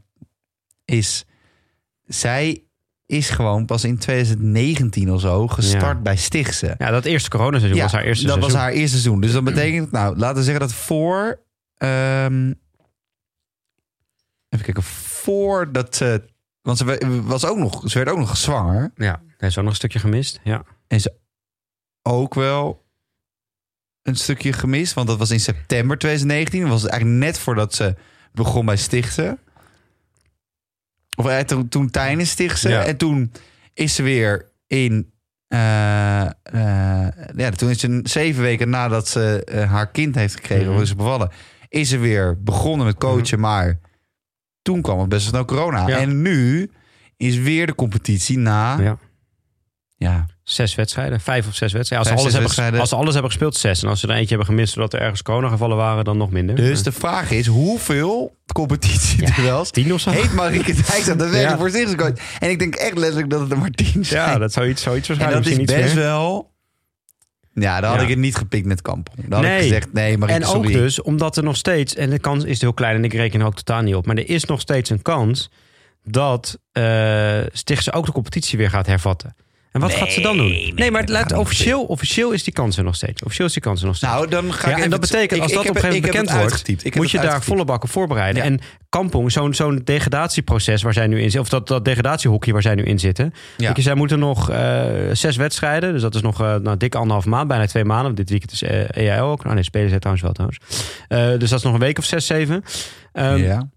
is... Zij is gewoon pas in 2019 of zo gestart bij Stichtse. Ja, dat eerste coronaseizoen was haar eerste seizoen. Dat was haar eerste seizoen. Dus dat betekent, nou, laten we zeggen dat voor... even kijken, voordat... want ze werd ook nog zwanger. Ja, hij is ook nog een stukje gemist, ja. En ze ook wel een stukje gemist, want dat was in september 2019. Dat was eigenlijk net voordat ze begon bij Stichtse. Of toen tijdens Stichtse. Ja. En toen is ze weer in... toen is ze 7 weken nadat ze haar kind heeft gekregen... Mm-hmm. Of ze bevallen, is ze weer begonnen met coachen. Mm-hmm. Maar toen kwam het best wel snel corona. Ja. En nu is weer de competitie na... Ja. 6 wedstrijden, 5 of 6 wedstrijden. Als ze alles hebben gespeeld, 6. En als ze er eentje hebben gemist doordat er ergens corona gevallen waren, dan nog minder. Dus de vraag is, hoeveel competitieduels 10 of zo. Heet Marieke Dijkstra dat werkt voor zich gekozen. En ik denk echt letterlijk dat het er maar 10 zijn. Ja, dat zou zoiets waarschijnlijk zijn. En dat is best wel... Ja, dan had ik het niet gepikt met Kampong. Dan had ik gezegd, nee, Marieke, sorry. En ook dus, omdat er nog steeds... En de kans is heel klein en ik reken er ook totaal niet op. Maar er is nog steeds een kans dat Stichtse ook de competitie weer gaat hervatten. En wat gaat ze dan doen? Nee, maar officieel is die kans er nog steeds. Nou, dan ga ik. En dat betekent, als dat op een gegeven moment bekend wordt, moet je daar volle bak op voorbereiden. Ja. En Kampong, zo'n degradatieproces waar zij nu in zitten, of dat degradatiehokje waar zij nu in zitten. Ja. Zij moeten nog 6 wedstrijden, dus dat is nog dik 1,5 maand, bijna 2 maanden. Want dit weekend is EIL ook. Nou, nee, spelen zij trouwens wel trouwens. Dus dat is nog een week of 6, 7. Ja.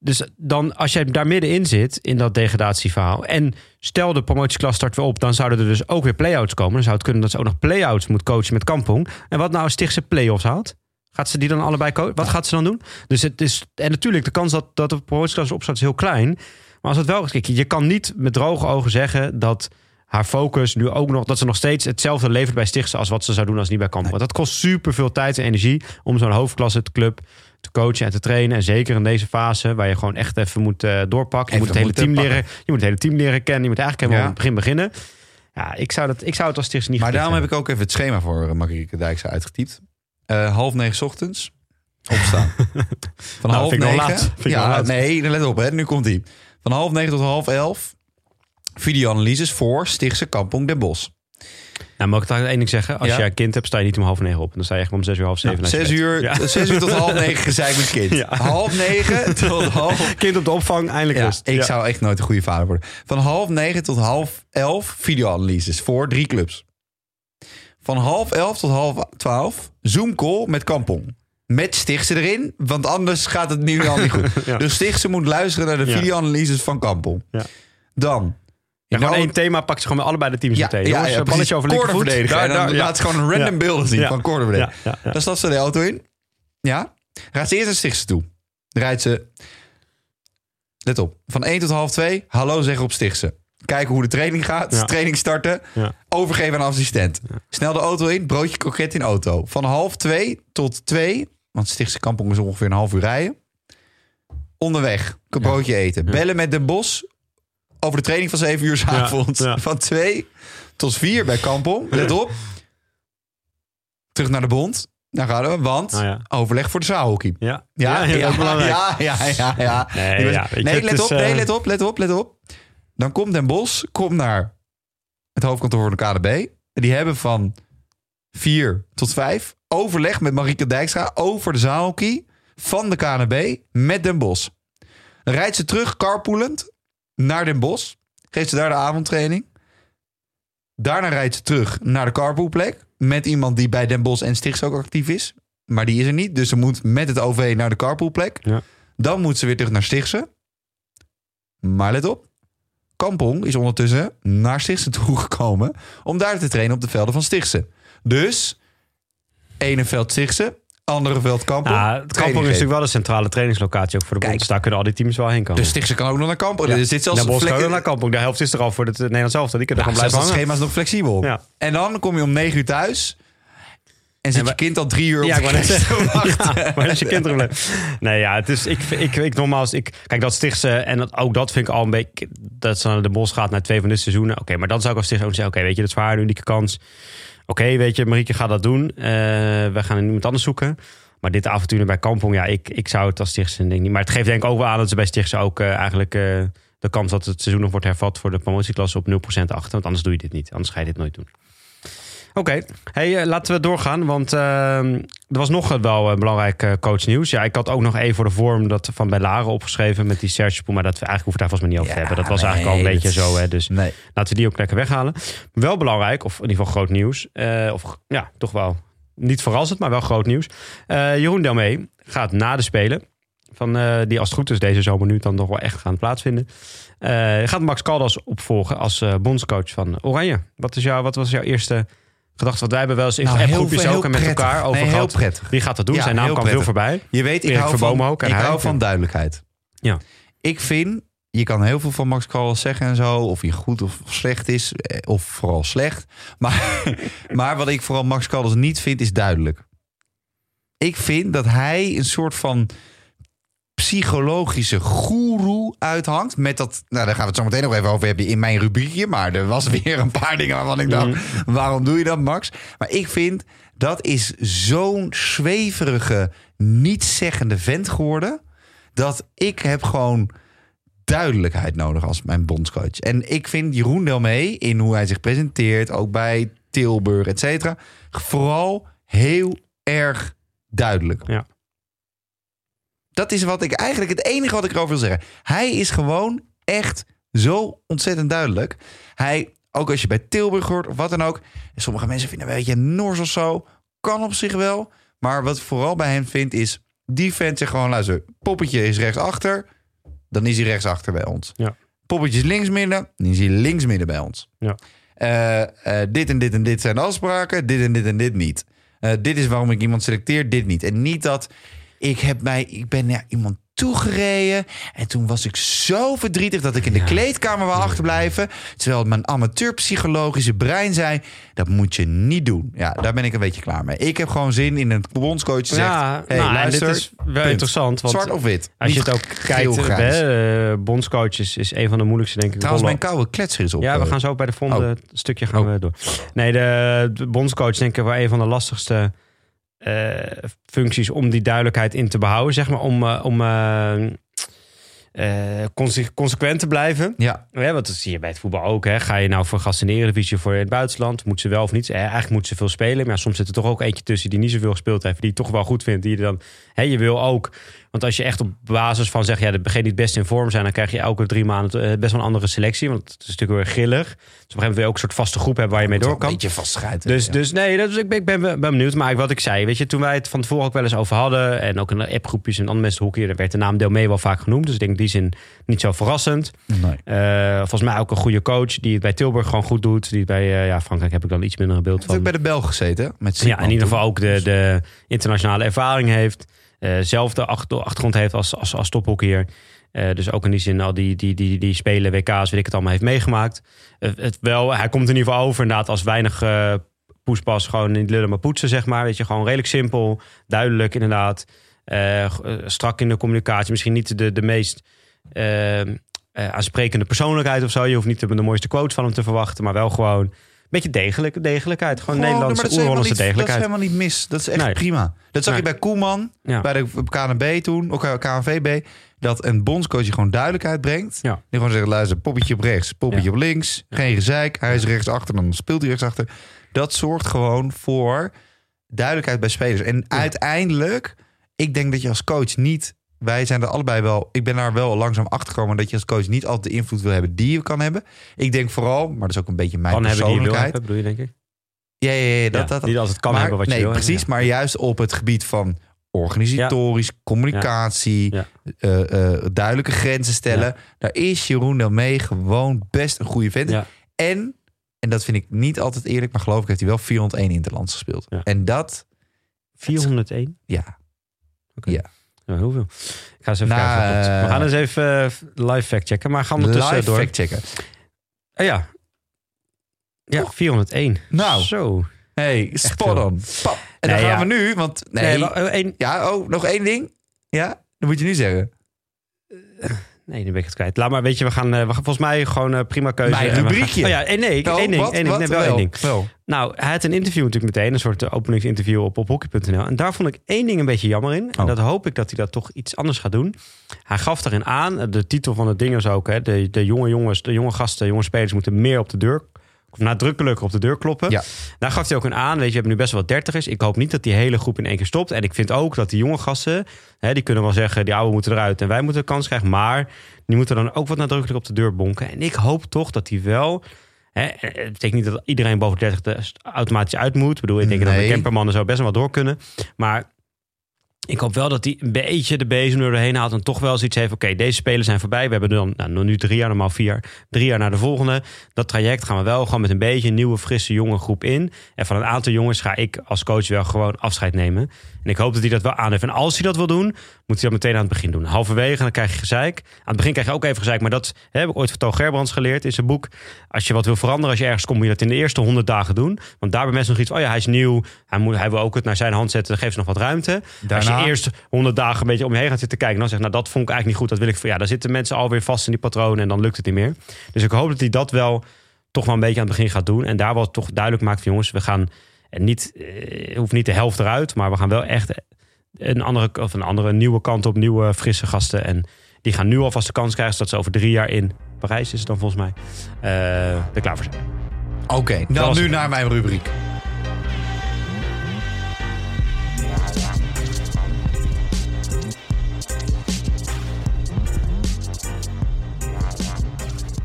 Dus dan, als jij daar middenin zit, in dat degradatieverhaal... en stel de promotieklas start weer op... dan zouden er dus ook weer play-outs komen. Dan zou het kunnen dat ze ook nog play-outs moet coachen met Kampong. En wat nou als Stichtse play-offs haalt? Gaat ze die dan allebei coachen? Wat gaat ze dan doen? Dus het is, en natuurlijk, de kans dat de promotieklas opstart is heel klein. Maar als het wel... Kijk, je kan niet met droge ogen zeggen dat... haar focus nu ook nog... dat ze nog steeds hetzelfde levert bij Stichtse... als wat ze zou doen als niet bij Kampong. Want dat kost superveel tijd en energie... om zo'n hoofdklasse, de club, te coachen en te trainen. En zeker in deze fase... waar je gewoon echt even moet doorpakken. Je moet het hele team leren. Je moet het hele team leren kennen. Je moet eigenlijk helemaal aan het begin beginnen. Ja, ik zou het als Stichtse niet... Maar daarom hebben. Heb ik ook even het schema voor Marieke Dijkstra uitgetypt. 8:30 ochtends. Opstaan. Van 8:30... Ja, nee, let op, hè. Nu komt die. Van 8:30 tot 10:30... videoanalyses voor Stichtse Kampong Den Bosch. Nou, mag ik daar één ding zeggen? Als je een kind hebt, sta je niet om 9:30 op. Dan sta je echt om 6:00, half 7. 6 uur tot 8:30 gezeik met kind. Ja. 8:30 tot 9:30... Kind op de opvang, eindelijk rust. Ik zou echt nooit een goede vader worden. Van 9:30 tot 11:30 videoanalyses voor 3 clubs. Van 11:30 tot 12:30 Zoom call met Kampong. Met Stichtse erin, want anders gaat het nu al niet goed. Ja. Dus Stichtse moet luisteren naar de videoanalyses van Kampong. Ja. Dan... Ja, gewoon één thema pakt ze gewoon met allebei de teams meteen. Jongens, een balletje over linkervoet. Laat ze gewoon random beelden zien van cornerbededigen. Ja. Dan stapt ze de auto in. Ja. Gaat ze eerst naar Stichtse toe. Dan rijdt ze... Let op. Van 1 tot 1:30. Hallo zeggen op Stichtse. Kijken hoe de training gaat. Ja. Training starten. Ja. Overgeven aan een assistent. Ja. Snel de auto in. Broodje kroket in auto. Van 1:30 tot 2. Want Stichtse Kampong is ongeveer een half uur rijden. Onderweg. Broodje eten. Ja. Bellen met Den Bosch. Over de training van 7 uur 's avonds. Ja. Van 2 tot 4 bij Kampong. Let op. Terug naar de bond. Daar gaan we. Want overleg voor de zaalhockey. Ja, dat is belangrijk. Ja. Let op. Dan komt Den Bosch naar het hoofdkantoor van de KNB. Die hebben van 4 tot 5 overleg met Marieke Dijkstra over de zaalhockey van de KNB met Den Bosch. Dan rijdt ze terug carpoolend naar Den Bosch. Geeft ze daar de avondtraining. Daarna rijdt ze terug naar de carpoolplek. Met iemand die bij Den Bosch en Stichtse ook actief is. Maar die is er niet. Dus ze moet met het OV naar de carpoolplek. Ja. Dan moet ze weer terug naar Stichtse. Maar let op. Kampong is ondertussen naar Stichtse toegekomen. Om daar te trainen op de velden van Stichtse. Dus ene veld Stichtse. Andere veld Kampong. Ja, Kampong is natuurlijk wel een centrale trainingslocatie ook voor de bond. Dus daar kunnen al die teams wel heen komen. Dus Stichtse kan ook nog naar Kampong. Er zit zelfs naar Kampong. De helft is er al voor het Nederlands elftal. Die kunnen gewoon blijven hangen. Het schema is nog flexibel. Ja. En dan kom je om 9:00 thuis. En zit je kind al 3 uur op de rest te wachten. Ja, maar als je kind erop blijft. Nee, ja, het is, ik normaal als ik... Kijk, dat Stichtse, en dat, ook dat vind ik al een beetje... Dat ze naar Den Bosch gaat na 2 van dit seizoenen. Oké, maar dan zou ik als Stichtse ook zeggen... Oké, weet je, dat is voor haar een unieke kans. Oké, weet je, Marieke gaat dat doen. We gaan iemand anders zoeken. Maar dit avontuur bij Kampong, ja, ik zou het als Stichtse denk niet... Maar het geeft denk ik ook wel aan dat ze bij Stichtse ook eigenlijk... de kans dat het seizoen nog wordt hervat voor de promotieklasse op 0% achter. Want anders doe je dit niet. Anders ga je dit nooit doen. Oké. Hey, laten we doorgaan. Want er was nog wel belangrijk coachnieuws. Ja, ik had ook nog even voor de vorm dat van bij Laren opgeschreven met die Serge Poel. Maar dat we eigenlijk hoeven daar volgens mij niet over te hebben. Dat was eigenlijk al een beetje zo. Hè, dus laten we die ook lekker weghalen. Wel belangrijk, of in ieder geval groot nieuws. Of ja, toch wel niet verrassend, maar wel groot nieuws. Jeroen Delmee gaat na de Spelen. Van, die als het goed is deze zomer nu dan nog wel echt gaan plaatsvinden. Gaat Max Caldas opvolgen als bondscoach van Oranje. Wat was jouw eerste gedachte? Want wij hebben wel eens in appgroepjes ook en met elkaar over gehad. Wie gaat dat doen? Ja, zijn naam kwam veel voorbij. Je weet, ik hou van duidelijkheid. Ja. Ik vind, je kan heel veel van Max Caldas zeggen en zo. Of hij goed of slecht is. Of vooral slecht. Maar wat ik vooral Max Caldas niet vind, is duidelijk. Ik vind dat hij een soort van... psychologische goeroe uithangt. Met dat, nou daar gaan we het zo meteen nog even over hebben in mijn rubriekje. Maar er was weer een paar dingen waarvan ik dacht, waarom doe je dat, Max? Maar ik vind, dat is zo'n zweverige, nietszeggende vent geworden. Dat ik heb gewoon duidelijkheid nodig als mijn bondscoach. En ik vind Jeroen Delmee, in hoe hij zich presenteert, ook bij Tilburg, et cetera, vooral heel erg duidelijk. Ja. Dat is wat ik eigenlijk het enige wat ik erover wil zeggen. Hij is gewoon echt zo ontzettend duidelijk. Hij, ook als je bij Tilburg hoort of wat dan ook. Sommige mensen vinden een beetje nors of zo. Kan op zich wel. Maar wat ik vooral bij hem vind is... die vent zegt gewoon, luister, poppetje is rechtsachter. Dan is hij rechtsachter bij ons. Ja. Poppetje is linksmidden. Dan is hij linksmidden bij ons. Ja. Dit en dit en dit zijn de afspraken. Dit en dit en dit niet. Dit is waarom ik iemand selecteer, dit niet. En niet dat... Ik ben naar iemand toegereden. En toen was ik zo verdrietig dat ik in de kleedkamer wou achterblijven. Terwijl mijn amateurpsychologische brein zei... dat moet je niet doen. Ja, daar ben ik een beetje klaar mee. Ik heb gewoon zin in een bondscoach die zegt... Ja, hey, nou, luister, dit is wel interessant. Want zwart of wit. Als je het ook kijkt, bondscoach is een van de moeilijkste, denk ik. Trouwens, mijn koude kletser is op. Ja, we gaan zo bij de volgende stukje gaan we door. Nee, de bondscoach denk ik wel een van de lastigste... functies om die duidelijkheid in te behouden, zeg maar, consequent te blijven. Ja. Ja, want dat zie je bij het voetbal ook. Hè. Ga je nou voor gasten in de Eredivisie voor het buitenland? Moet ze wel of niet? Eigenlijk moet ze veel spelen. Maar soms zit er toch ook eentje tussen die niet zoveel gespeeld heeft, die je toch wel goed vindt. Die je dan, je wil ook. Want als je echt op basis van zegt, degene die het best in vorm zijn, dan krijg je elke 3 maanden best wel een andere selectie. Want het is natuurlijk weer grillig. Dus op een gegeven moment wil je ook een soort vaste groep hebben waar je mee door kan. Een beetje vastschijten. Ik ben benieuwd. Maar wat ik zei, toen wij het van tevoren ook wel eens over hadden. En ook in de appgroepjes en andere mensen hoekje. Daar werd de naam Delmee wel vaak genoemd. Dus ik denk in die zin niet zo verrassend. Nee. Volgens mij ook een goede coach die het bij Tilburg gewoon goed doet. Die het bij Frankrijk heb ik dan iets minder een beeld van. Hij heeft ook bij de Belg gezeten. Met in ieder geval ook de internationale ervaring heeft. Zelfde achtergrond heeft als tophockeyer. Dus ook in die zin al die spelen, WK's, weet ik het allemaal, heeft meegemaakt. Hij komt in ieder geval over inderdaad als weinig poespas. Gewoon niet lullen maar poetsen, zeg maar. Weet je, gewoon redelijk simpel, duidelijk inderdaad. Strak in de communicatie. Misschien niet de meest aansprekende persoonlijkheid of zo. Je hoeft niet de mooiste quote van hem te verwachten. Maar wel gewoon een beetje degelijkheid. Gewoon Nederlandse, Oer-Hollandse degelijkheid. Dat is helemaal niet mis. Dat is echt prima. Dat zag ik bij Koelman, bij de KNB toen, ook KNVB. Dat een bondscoach je gewoon duidelijkheid brengt. Ja. Die gewoon zegt, luister, poppetje op rechts, poppetje op links. Geen gezeik, hij is rechtsachter, dan speelt hij rechtsachter. Dat zorgt gewoon voor duidelijkheid bij spelers. En uiteindelijk... Ik denk dat je als coach niet... Wij zijn er allebei wel... Ik ben daar wel langzaam achter gekomen... dat je als coach niet altijd de invloed wil hebben die je kan hebben. Ik denk vooral... Maar dat is ook een beetje mijn persoonlijkheid. Kan hebben die je wil hebben, bedoel je, denk ik? Ja. Niet altijd kan hebben wat je wil. Precies, maar juist op het gebied van... organisatorisch, communicatie... duidelijke grenzen stellen. Ja. Daar is Jeroen Delmee gewoon best een goede vent. Ja. En dat vind ik niet altijd eerlijk... maar geloof ik heeft hij wel 401 interlands gespeeld. Ja. En dat... 401? Ja. Okay. Ja. Nou, heel veel. Ik ga eens even kijken. We gaan eens even live factchecken. Maar gaan we tussendoor door. Live factchecken. Ja. 401. Nou. Zo. Hey, spot on. En dan gaan we nu, want... nog één ding. Ja, dat moet je nu zeggen. Nee, nu ben ik het kwijt. Laat maar, weet je, we gaan volgens mij gewoon prima keuze. Mijn rubriekje. Wel één ding. Nou, hij had een interview natuurlijk meteen. Een soort openingsinterview op hockey.nl. En daar vond ik één ding een beetje jammer in. En dat hoop ik dat hij dat toch iets anders gaat doen. Hij gaf daarin aan, de titel van het ding is ook... Hè, de jonge spelers moeten meer op de deur... of nadrukkelijker op de deur kloppen. Ja. Daar gaf hij ook een aan. Weet je, we hebben nu best wel wat 30ers. Ik hoop niet dat die hele groep in één keer stopt. En ik vind ook dat die jonge gasten... Hè, die kunnen wel zeggen, die oude moeten eruit... en wij moeten een kans krijgen. Maar die moeten dan ook wat nadrukkelijk op de deur bonken. En ik hoop toch dat die wel... Hè, het betekent niet dat iedereen boven 30 automatisch uit moet. Ik bedoel, ik denk dat de campermannen zo best wel wat door kunnen. Maar... ik hoop wel dat hij een beetje de bezem er doorheen haalt... en toch wel zoiets heeft, oké, deze spelers zijn voorbij. We hebben dan nu 3 jaar, normaal 4. 3 jaar naar de volgende. Dat traject gaan we wel gewoon met een beetje een nieuwe, frisse, jonge groep in. En van een aantal jongens ga ik als coach wel gewoon afscheid nemen. En ik hoop dat hij dat wel aan heeft. En als hij dat wil doen, moet hij dat meteen aan het begin doen. Halverwege, dan krijg je gezeik. Aan het begin krijg je ook even gezeik. Maar dat heb ik ooit van Toon Gerbrands geleerd in zijn boek. Als je wat wil veranderen, als je ergens komt... moet je dat in de eerste 100 dagen doen. Want daar bij mensen nog iets... oh ja, hij is nieuw. Hij wil ook het naar zijn hand zetten. Dan geeft ze nog wat ruimte. Daarna... als je eerst 100 dagen een beetje om je heen gaat zitten kijken... dan zeg je, nou, dat vond ik eigenlijk niet goed. Dat wil ik. Ja, daar zitten mensen alweer vast in die patronen... en dan lukt het niet meer. Dus ik hoop dat hij dat wel toch wel een beetje aan het begin gaat doen. En daar wel toch duidelijk maakt van... jongens, we gaan niet... hoeft niet de helft eruit, maar we gaan wel echt... een andere nieuwe kant op, nieuwe frisse gasten. En die gaan nu alvast de kans krijgen... zodat ze over 3 jaar in Parijs is het dan volgens mij... er klaar voor zijn. Oké, dan nu naar mijn rubriek.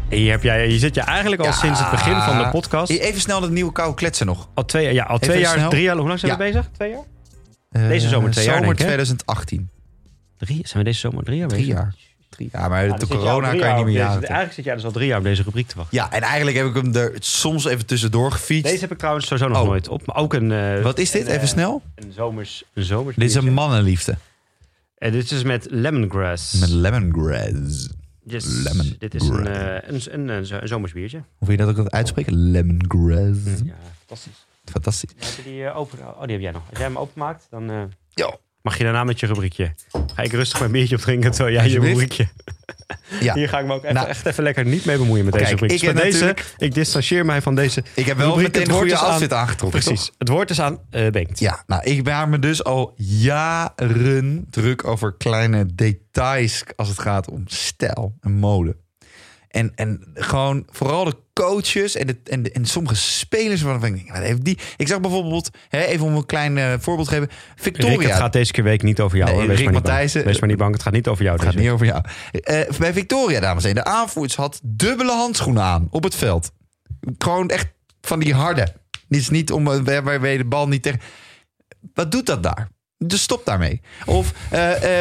Je zit je eigenlijk al sinds het begin van de podcast... Even snel dat nieuwe koude kletsen nog. Al 2 jaar, 3 jaar... Hoe lang zijn we bezig? 2 jaar? Deze zomer 2 jaar, zomer 2018. 3? Zijn we deze zomer 3 jaar bezig? 3 jaar. Ja, maar de corona kan je niet meer aan. Eigenlijk zit jij dus al 3 jaar op deze rubriek te wachten. Ja, en eigenlijk heb ik hem er soms even tussendoor gefietst. Deze heb ik trouwens sowieso nog nooit op. Maar ook een... wat is dit? Even snel. Een zomers. Dit is een mannenliefde. En dit is met lemongrass. Yes. Lemongrass. Dit is een zomers biertje. Hoe vind je dat ook uitspreken? Lemongrass. Ja, fantastisch. Fantastisch. Heb je die open? Oh, die heb jij nog. Als jij hem openmaakt, dan mag je daarna met je rubriekje. Ga ik rustig mijn biertje opdrinken terwijl jij je rubriekje... Ja. Hier ga ik me ook echt even lekker niet mee bemoeien met deze rubriek. Ik distancieer mij van deze rubriek. Ik heb wel meteen een goede afzet aangetrokken. Precies. Toch? Het woord is aan Bengt. Ja, nou, ik ben me dus al jaren druk over kleine details... als het gaat om stijl en mode. En gewoon vooral de coaches en sommige spelers waarvan ik denk, wat heeft die? Ik zag bijvoorbeeld, even om een klein voorbeeld te geven, Victoria. Rick, het gaat deze keer week niet over jou. Nee, Rick Matthijssen. Wees maar niet bang, het gaat niet over jou. Het gaat niet over jou. Bij Victoria, dames en heren, de aanvoerders had dubbele handschoenen aan op het veld. Gewoon echt van die harde. Dit is niet om waarbij je de bal niet tegen... Wat doet dat daar? Dus stop daarmee. Of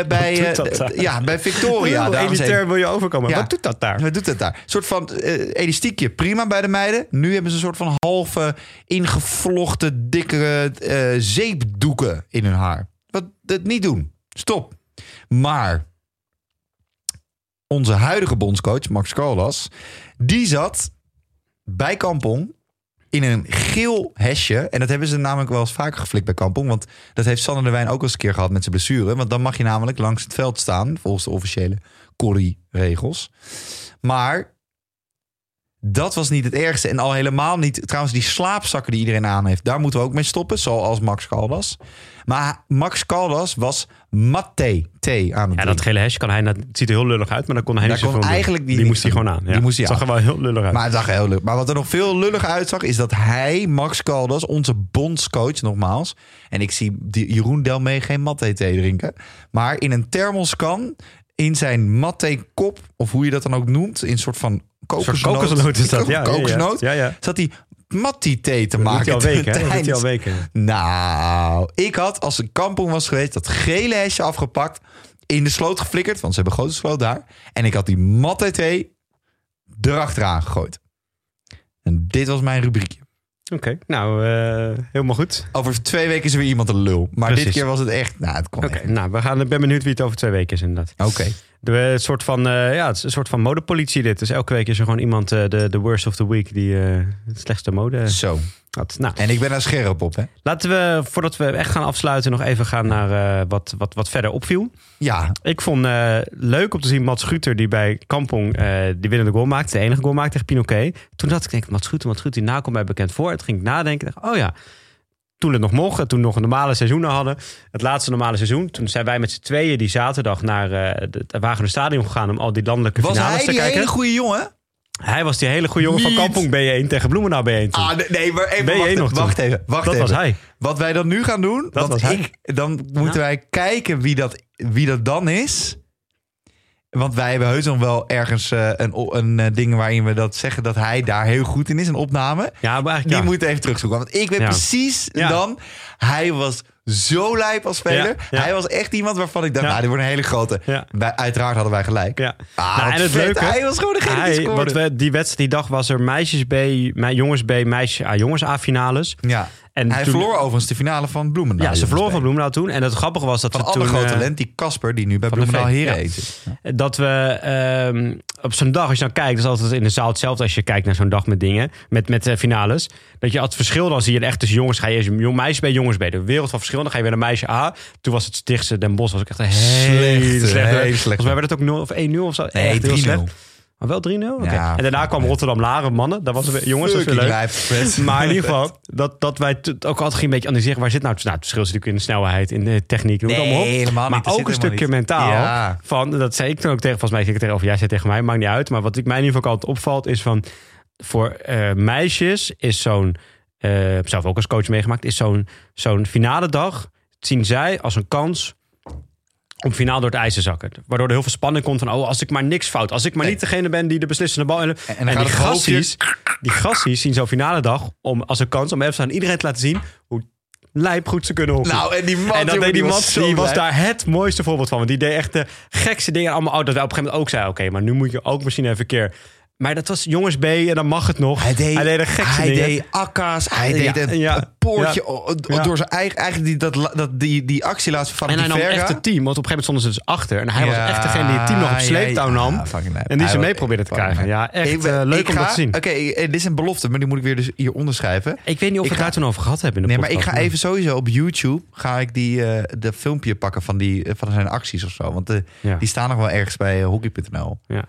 bij Victoria. Elitair wil je overkomen. Ja. Wat doet dat daar? Een soort van elastiekje. Prima bij de meiden. Nu hebben ze een soort van halve ingevlochten, dikkere zeepdoeken in hun haar. Wat dat niet doen. Stop. Maar onze huidige bondscoach, Max Caldas, die zat bij Kampong... in een geel hesje. En dat hebben ze namelijk wel eens vaker geflikt bij Kampong. Want dat heeft Sander de Wijn ook wel eens een keer gehad met zijn blessure. Want dan mag je namelijk langs het veld staan. Volgens de officiële Corrie-regels. Maar dat was niet het ergste. En al helemaal niet. Trouwens, die slaapzakken die iedereen aan heeft. Daar moeten we ook mee stoppen. Zoals Max Caldas. Maar Max Caldas was Matte T aan het doen. Ja, dat gele hesje kan hij... Het ziet er heel lullig uit, maar dan kon hij eigenlijk niet. Die moest hij gewoon aan. Ja. Die moest hij zag aan. Er wel heel lullig uit. Maar het zag heel lullig. Maar wat er nog veel lullig uitzag... is dat hij, Max Caldas, onze bondscoach nogmaals... en ik zie Jeroen Delmee geen Matte T drinken... maar in een thermoskan, in zijn Matte kop... of hoe je dat dan ook noemt... in een soort van kokosnoot is dat. Ja, kokosnoot. Ja. Zat hij... mattie-thee te maken. Dat doet hij al weken. Nou, ik had, als ik Kampong was geweest... dat gele hesje afgepakt... in de sloot geflikkerd, want ze hebben een grote sloot daar... en ik had die mattie-thee... erachteraan gegooid. En dit was mijn rubriekje. Oké, nou, helemaal goed. Over 2 weken is er weer iemand een lul. Maar precies. Dit keer was het echt... Nou, het kon echt. Nou, ik ben benieuwd wie het over 2 weken is inderdaad. Oké. Het is een soort van modepolitie dit. Dus elke week is er gewoon iemand de worst of the week... die het slechtste mode... Zo. Dat, nou. En ik ben daar scherp op, hè? Laten we, voordat we echt gaan afsluiten, nog even gaan naar wat verder opviel. Ja. Ik vond leuk om te zien Mats Schuter, die bij Kampong die winnende goal maakte. De enige goal maakte tegen Pinoké. Toen dacht ik, Mats Schuter, die naam komt mij bekend voor. Het ging ik nadenken. Dacht, oh ja, toen het nog mocht. Toen we nog een normale seizoen hadden. Het laatste normale seizoen. Toen zijn wij met z'n tweeën die zaterdag naar het Wagenerstadion gegaan om al die landelijke finales te kijken. Was hij die hele goede jongen? Hij was die hele goede jongen van Kampong B1 tegen Bloemendaal B1 toen. Ah, nee, maar even, wacht even. Dat was hij. Wat wij dan nu gaan doen, moeten wij kijken wie dat dan is. Want wij hebben heus nog wel ergens een ding waarin we dat zeggen dat hij daar heel goed in is, een opname. Ja, maar eigenlijk die moet even terugzoeken. Want ik weet precies dan, hij was zo lijp als speler. Ja, ja. Hij was echt iemand waarvan ik dacht, dit wordt een hele grote. Ja. Uiteraard hadden wij gelijk. Ja. En het leuke, hij was gewoon degene die scoorde. Die dag was er meisjes B, jongens B, meisjes A, jongens A finales. Ja. En hij verloor overigens de finale van Bloemendaal. Ja, ze verloor van Bloemendaal toen. En het grappige was dat alle grote talent, die Kasper, die nu bij Bloemendaal Heren eet. Ja. Dat we op zo'n dag, als je dan kijkt, dat is altijd in de zaal hetzelfde als je kijkt naar zo'n dag met dingen, met finales. Dat je het verschil dan zie je echt tussen jongens, ga je eerst meisjes bij jongens bij. De wereld van verschil, dan ga je weer naar meisje A. Toen was het Stichtse, Den Bosch, was ook echt een hele slechte. Volgens mij werd het ook 0 of 1-0 of zo. Nee, 3-0. Maar wel 3-0? Okay. Ja, en daarna kwam Rotterdam Laren, mannen. Daar was het weer, jongens, dat is weer leuk. Maar in ieder geval, dat wij ook altijd een beetje analyseren. Waar zit nou het verschil? Zit natuurlijk in de snelheid, in de techniek. Noem het allemaal op. Helemaal niet. Maar ook een stukje mentaal. Ja. Van, dat zei ik toen ook tegen, volgens mij zei ik tegenover, jij zei tegen mij, maakt niet uit. Maar wat mij in ieder geval altijd opvalt, is van, voor meisjes is zo'n, zelf ook als coach meegemaakt, is zo'n finale dag, zien zij als een kans om finaal door het ijs te zakken. Waardoor er heel veel spanning komt van, als ik maar niks fout. Als ik maar niet degene ben die de beslissende bal... En die gassies zien zo'n finale dag als een kans om even aan iedereen te laten zien hoe lijp goed ze kunnen hokken. Nou, en die man, die was daar het mooiste voorbeeld van. Want die deed echt de gekste dingen. Allemaal, dat wij op een gegeven moment ook zeiden, oké, maar nu moet je ook misschien even een keer... Maar dat was jongens B en dan mag het nog. Hij deed de gekste dingen. Hij deed akka's. Hij deed een poortje door zijn eigen... Eigenlijk die actie laatst van Verga. En hij nam echt het team. Want op een gegeven moment stonden ze dus achter. En hij was echt degene die het team nog op sleeptouw nam. En die ze mee probeerde te krijgen. Ja, echt leuk om dat te zien. Oké, dit is een belofte. Maar die moet ik weer dus hier onderschrijven. Ik weet niet of we het daar toen over gehad hebben in de podcast. Maar ik ga even sowieso op YouTube... ga ik de filmpje pakken van zijn acties of zo. Want die staan nog wel ergens bij hockey.nl. Ja.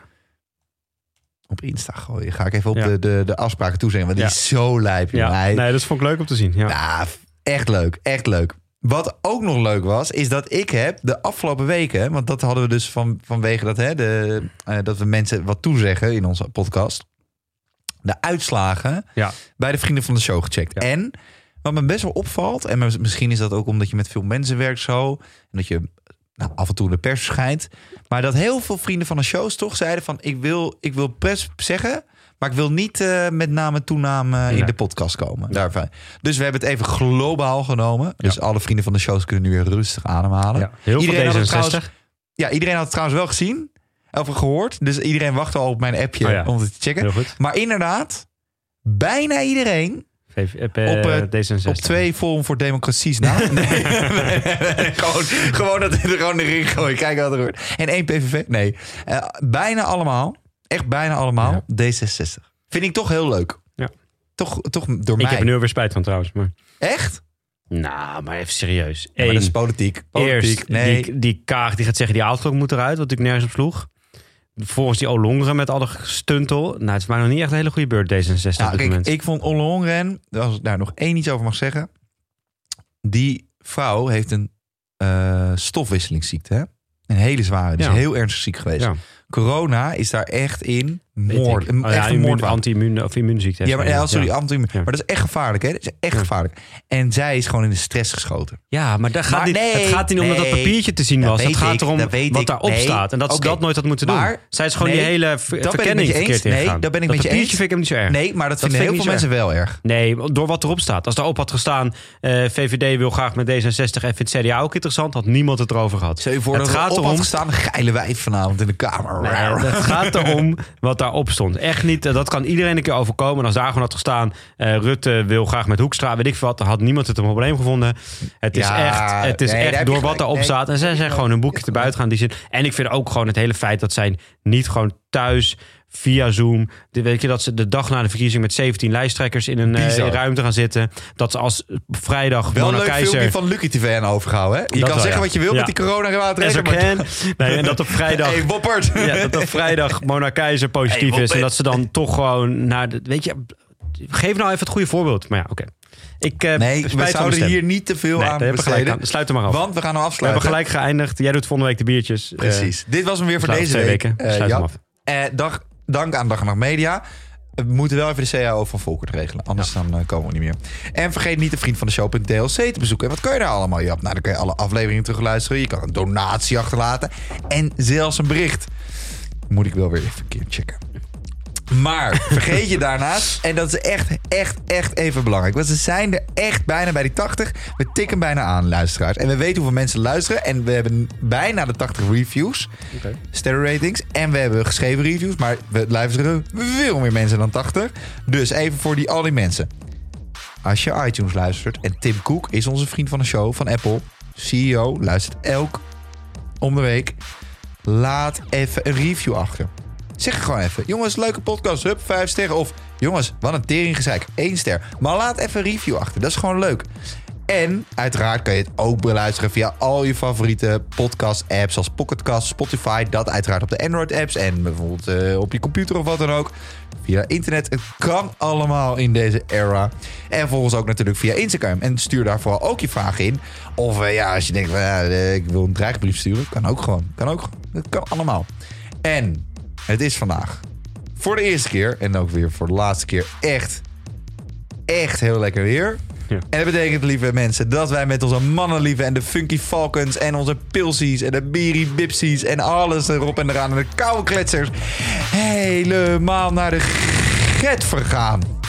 Op Insta gooien. Ga ik even op de afspraken toezeggen. Want die is zo lijp. Ja. Nee, dat vond ik leuk om te zien. Ja. Nou, echt leuk. Echt leuk. Wat ook nog leuk was, is dat ik heb de afgelopen weken... Want dat hadden we dus vanwege dat we mensen wat toezeggen in onze podcast. De uitslagen bij de vrienden van de show gecheckt. Ja. En wat me best wel opvalt... En misschien is dat ook omdat je met veel mensen werkt zo. En dat je... Nou, af en toe de pers verschijnt. Maar dat heel veel vrienden van de shows toch zeiden van... Ik wil pers zeggen, maar ik wil niet met naam en toename in de podcast komen. Ja. Daarvan. Dus we hebben het even globaal genomen. Ja. Dus alle vrienden van de shows kunnen nu weer rustig ademhalen. Ja. Heel iedereen veel D66. Iedereen had het trouwens wel gezien. Of gehoord. Dus iedereen wachtte al op mijn appje om het te checken. Maar inderdaad, bijna iedereen... Op twee Forum voor Democraties na. Gewoon dat we er gewoon in de ring gooien. Kijk wat er wordt. En één PVV. Nee. Bijna allemaal. Echt bijna allemaal. Ja. D66. Vind ik toch heel leuk. Ja. Toch door mij. Ik heb er nu alweer spijt van trouwens. Maar... Echt? Nou, maar even serieus. Ja, maar dat is politiek. Eerst, nee. die Kaag die gaat zeggen die avondklok moet eruit. Wat ik nergens op sloeg. Volgens die Ollongren met alle gestuntel. Nou, het is maar nog niet echt een hele goede beurt, D66. Nou, kijk, ik vond Ollongren, als ik daar nog één iets over mag zeggen. Die vrouw heeft een stofwisselingsziekte. Hè? Een hele zware. Dus heel ernstig ziek geweest. Ja. Corona is daar echt in moord. Anti-immuun of immuunziekte. Ja, maar anti-immuun. Ja. Maar dat is echt gevaarlijk, hè? Dat is echt gevaarlijk. En zij is gewoon in de stress geschoten. Ja, maar daar gaat het gaat niet om dat papiertje te zien was. Het gaat erom wat daarop staat. En dat ze dat nooit had moeten doen. Zij is gewoon die hele verkenning verkeerd ingegaan. Nee, dat ben ik met je eens. Papiertje vind ik hem niet zo erg. Nee, maar dat vinden heel veel mensen wel erg. Nee, door wat erop staat. Als daarop had gestaan, VVD wil graag met D66 en vindt CDA ook interessant, had niemand het erover gehad. Stel je voor dat erop had gestaan, geile wijf vanavond in de Kamer. Het gaat erom wat daarop stond. Echt niet, dat kan iedereen een keer overkomen. En als daar gewoon had gestaan, Rutte wil graag met Hoekstra, weet ik veel wat, had niemand het een probleem gevonden. Het is echt door wat erop staat. En zij zijn gewoon hun boekje te buiten gaan. Die zin. En ik vind ook gewoon het hele feit dat zij niet gewoon thuis via Zoom. Weet je, dat ze de dag na de verkiezing met 17 lijsttrekkers in een ruimte gaan zitten. Dat ze als vrijdag wel Mona Keizer... Wel een leuk filmpje van Lucky TV aan overgehouden, hè? Je dat kan wel, zeggen wat je wil met die coronamaatregelen. En dat op vrijdag... Hey, Woppert! Ja, dat op vrijdag Mona Keizer positief is. En dat ze dan toch gewoon naar... weet je, geef nou even het goede voorbeeld. Maar ja, oké. We zouden hier niet te veel aan besteden. Sluit hem maar af. Want we gaan hem afsluiten. We hebben gelijk geëindigd. Jij doet volgende week de biertjes. Precies. Dit was hem weer voor deze week. Sluit hem af. Dank aan Dag en Nacht Media. We moeten wel even de CAO van Volkert regelen. Anders dan komen we niet meer. En vergeet niet de vriend van de show.tlc te bezoeken. En wat kun je daar allemaal, Jap? Nou, dan kun je alle afleveringen terugluisteren. Je kan een donatie achterlaten. En zelfs een bericht. Moet ik wel weer even een keer checken. Maar vergeet je daarnaast, en dat is echt even belangrijk. Want ze zijn er echt bijna bij die 80. We tikken bijna aan, luisteraars. En we weten hoeveel mensen luisteren. En we hebben bijna de 80 reviews. Okay. Sterren ratings. En we hebben geschreven reviews. Maar we luisteren veel meer mensen dan 80. Dus even voor al die mensen. Als je iTunes luistert. En Tim Cook is onze vriend van de show van Apple. CEO luistert om de week. Laat even een review achter. Zeg gewoon even. Jongens, leuke podcast. Hup, 5 sterren. Of jongens, wat een teringgezeik. 1 ster. Maar laat even een review achter. Dat is gewoon leuk. En uiteraard kan je het ook beluisteren via al je favoriete podcast-apps. Zoals Pocketcast, Spotify. Dat uiteraard op de Android-apps. En bijvoorbeeld op je computer of wat dan ook. Via internet. Het kan allemaal in deze era. En volg ons ook natuurlijk via Instagram. En stuur daar vooral ook je vragen in. Of als je denkt, ik wil een dreigbrief sturen. Kan ook gewoon. Dat kan allemaal. En... het is vandaag voor de eerste keer en ook weer voor de laatste keer echt heel lekker weer. Ja. En dat betekent, lieve mensen, dat wij met onze mannenlieven en de Funky Falcons en onze Pilsies en de Biri Bipsies en alles erop en eraan en de koude kletsers helemaal naar de get vergaan.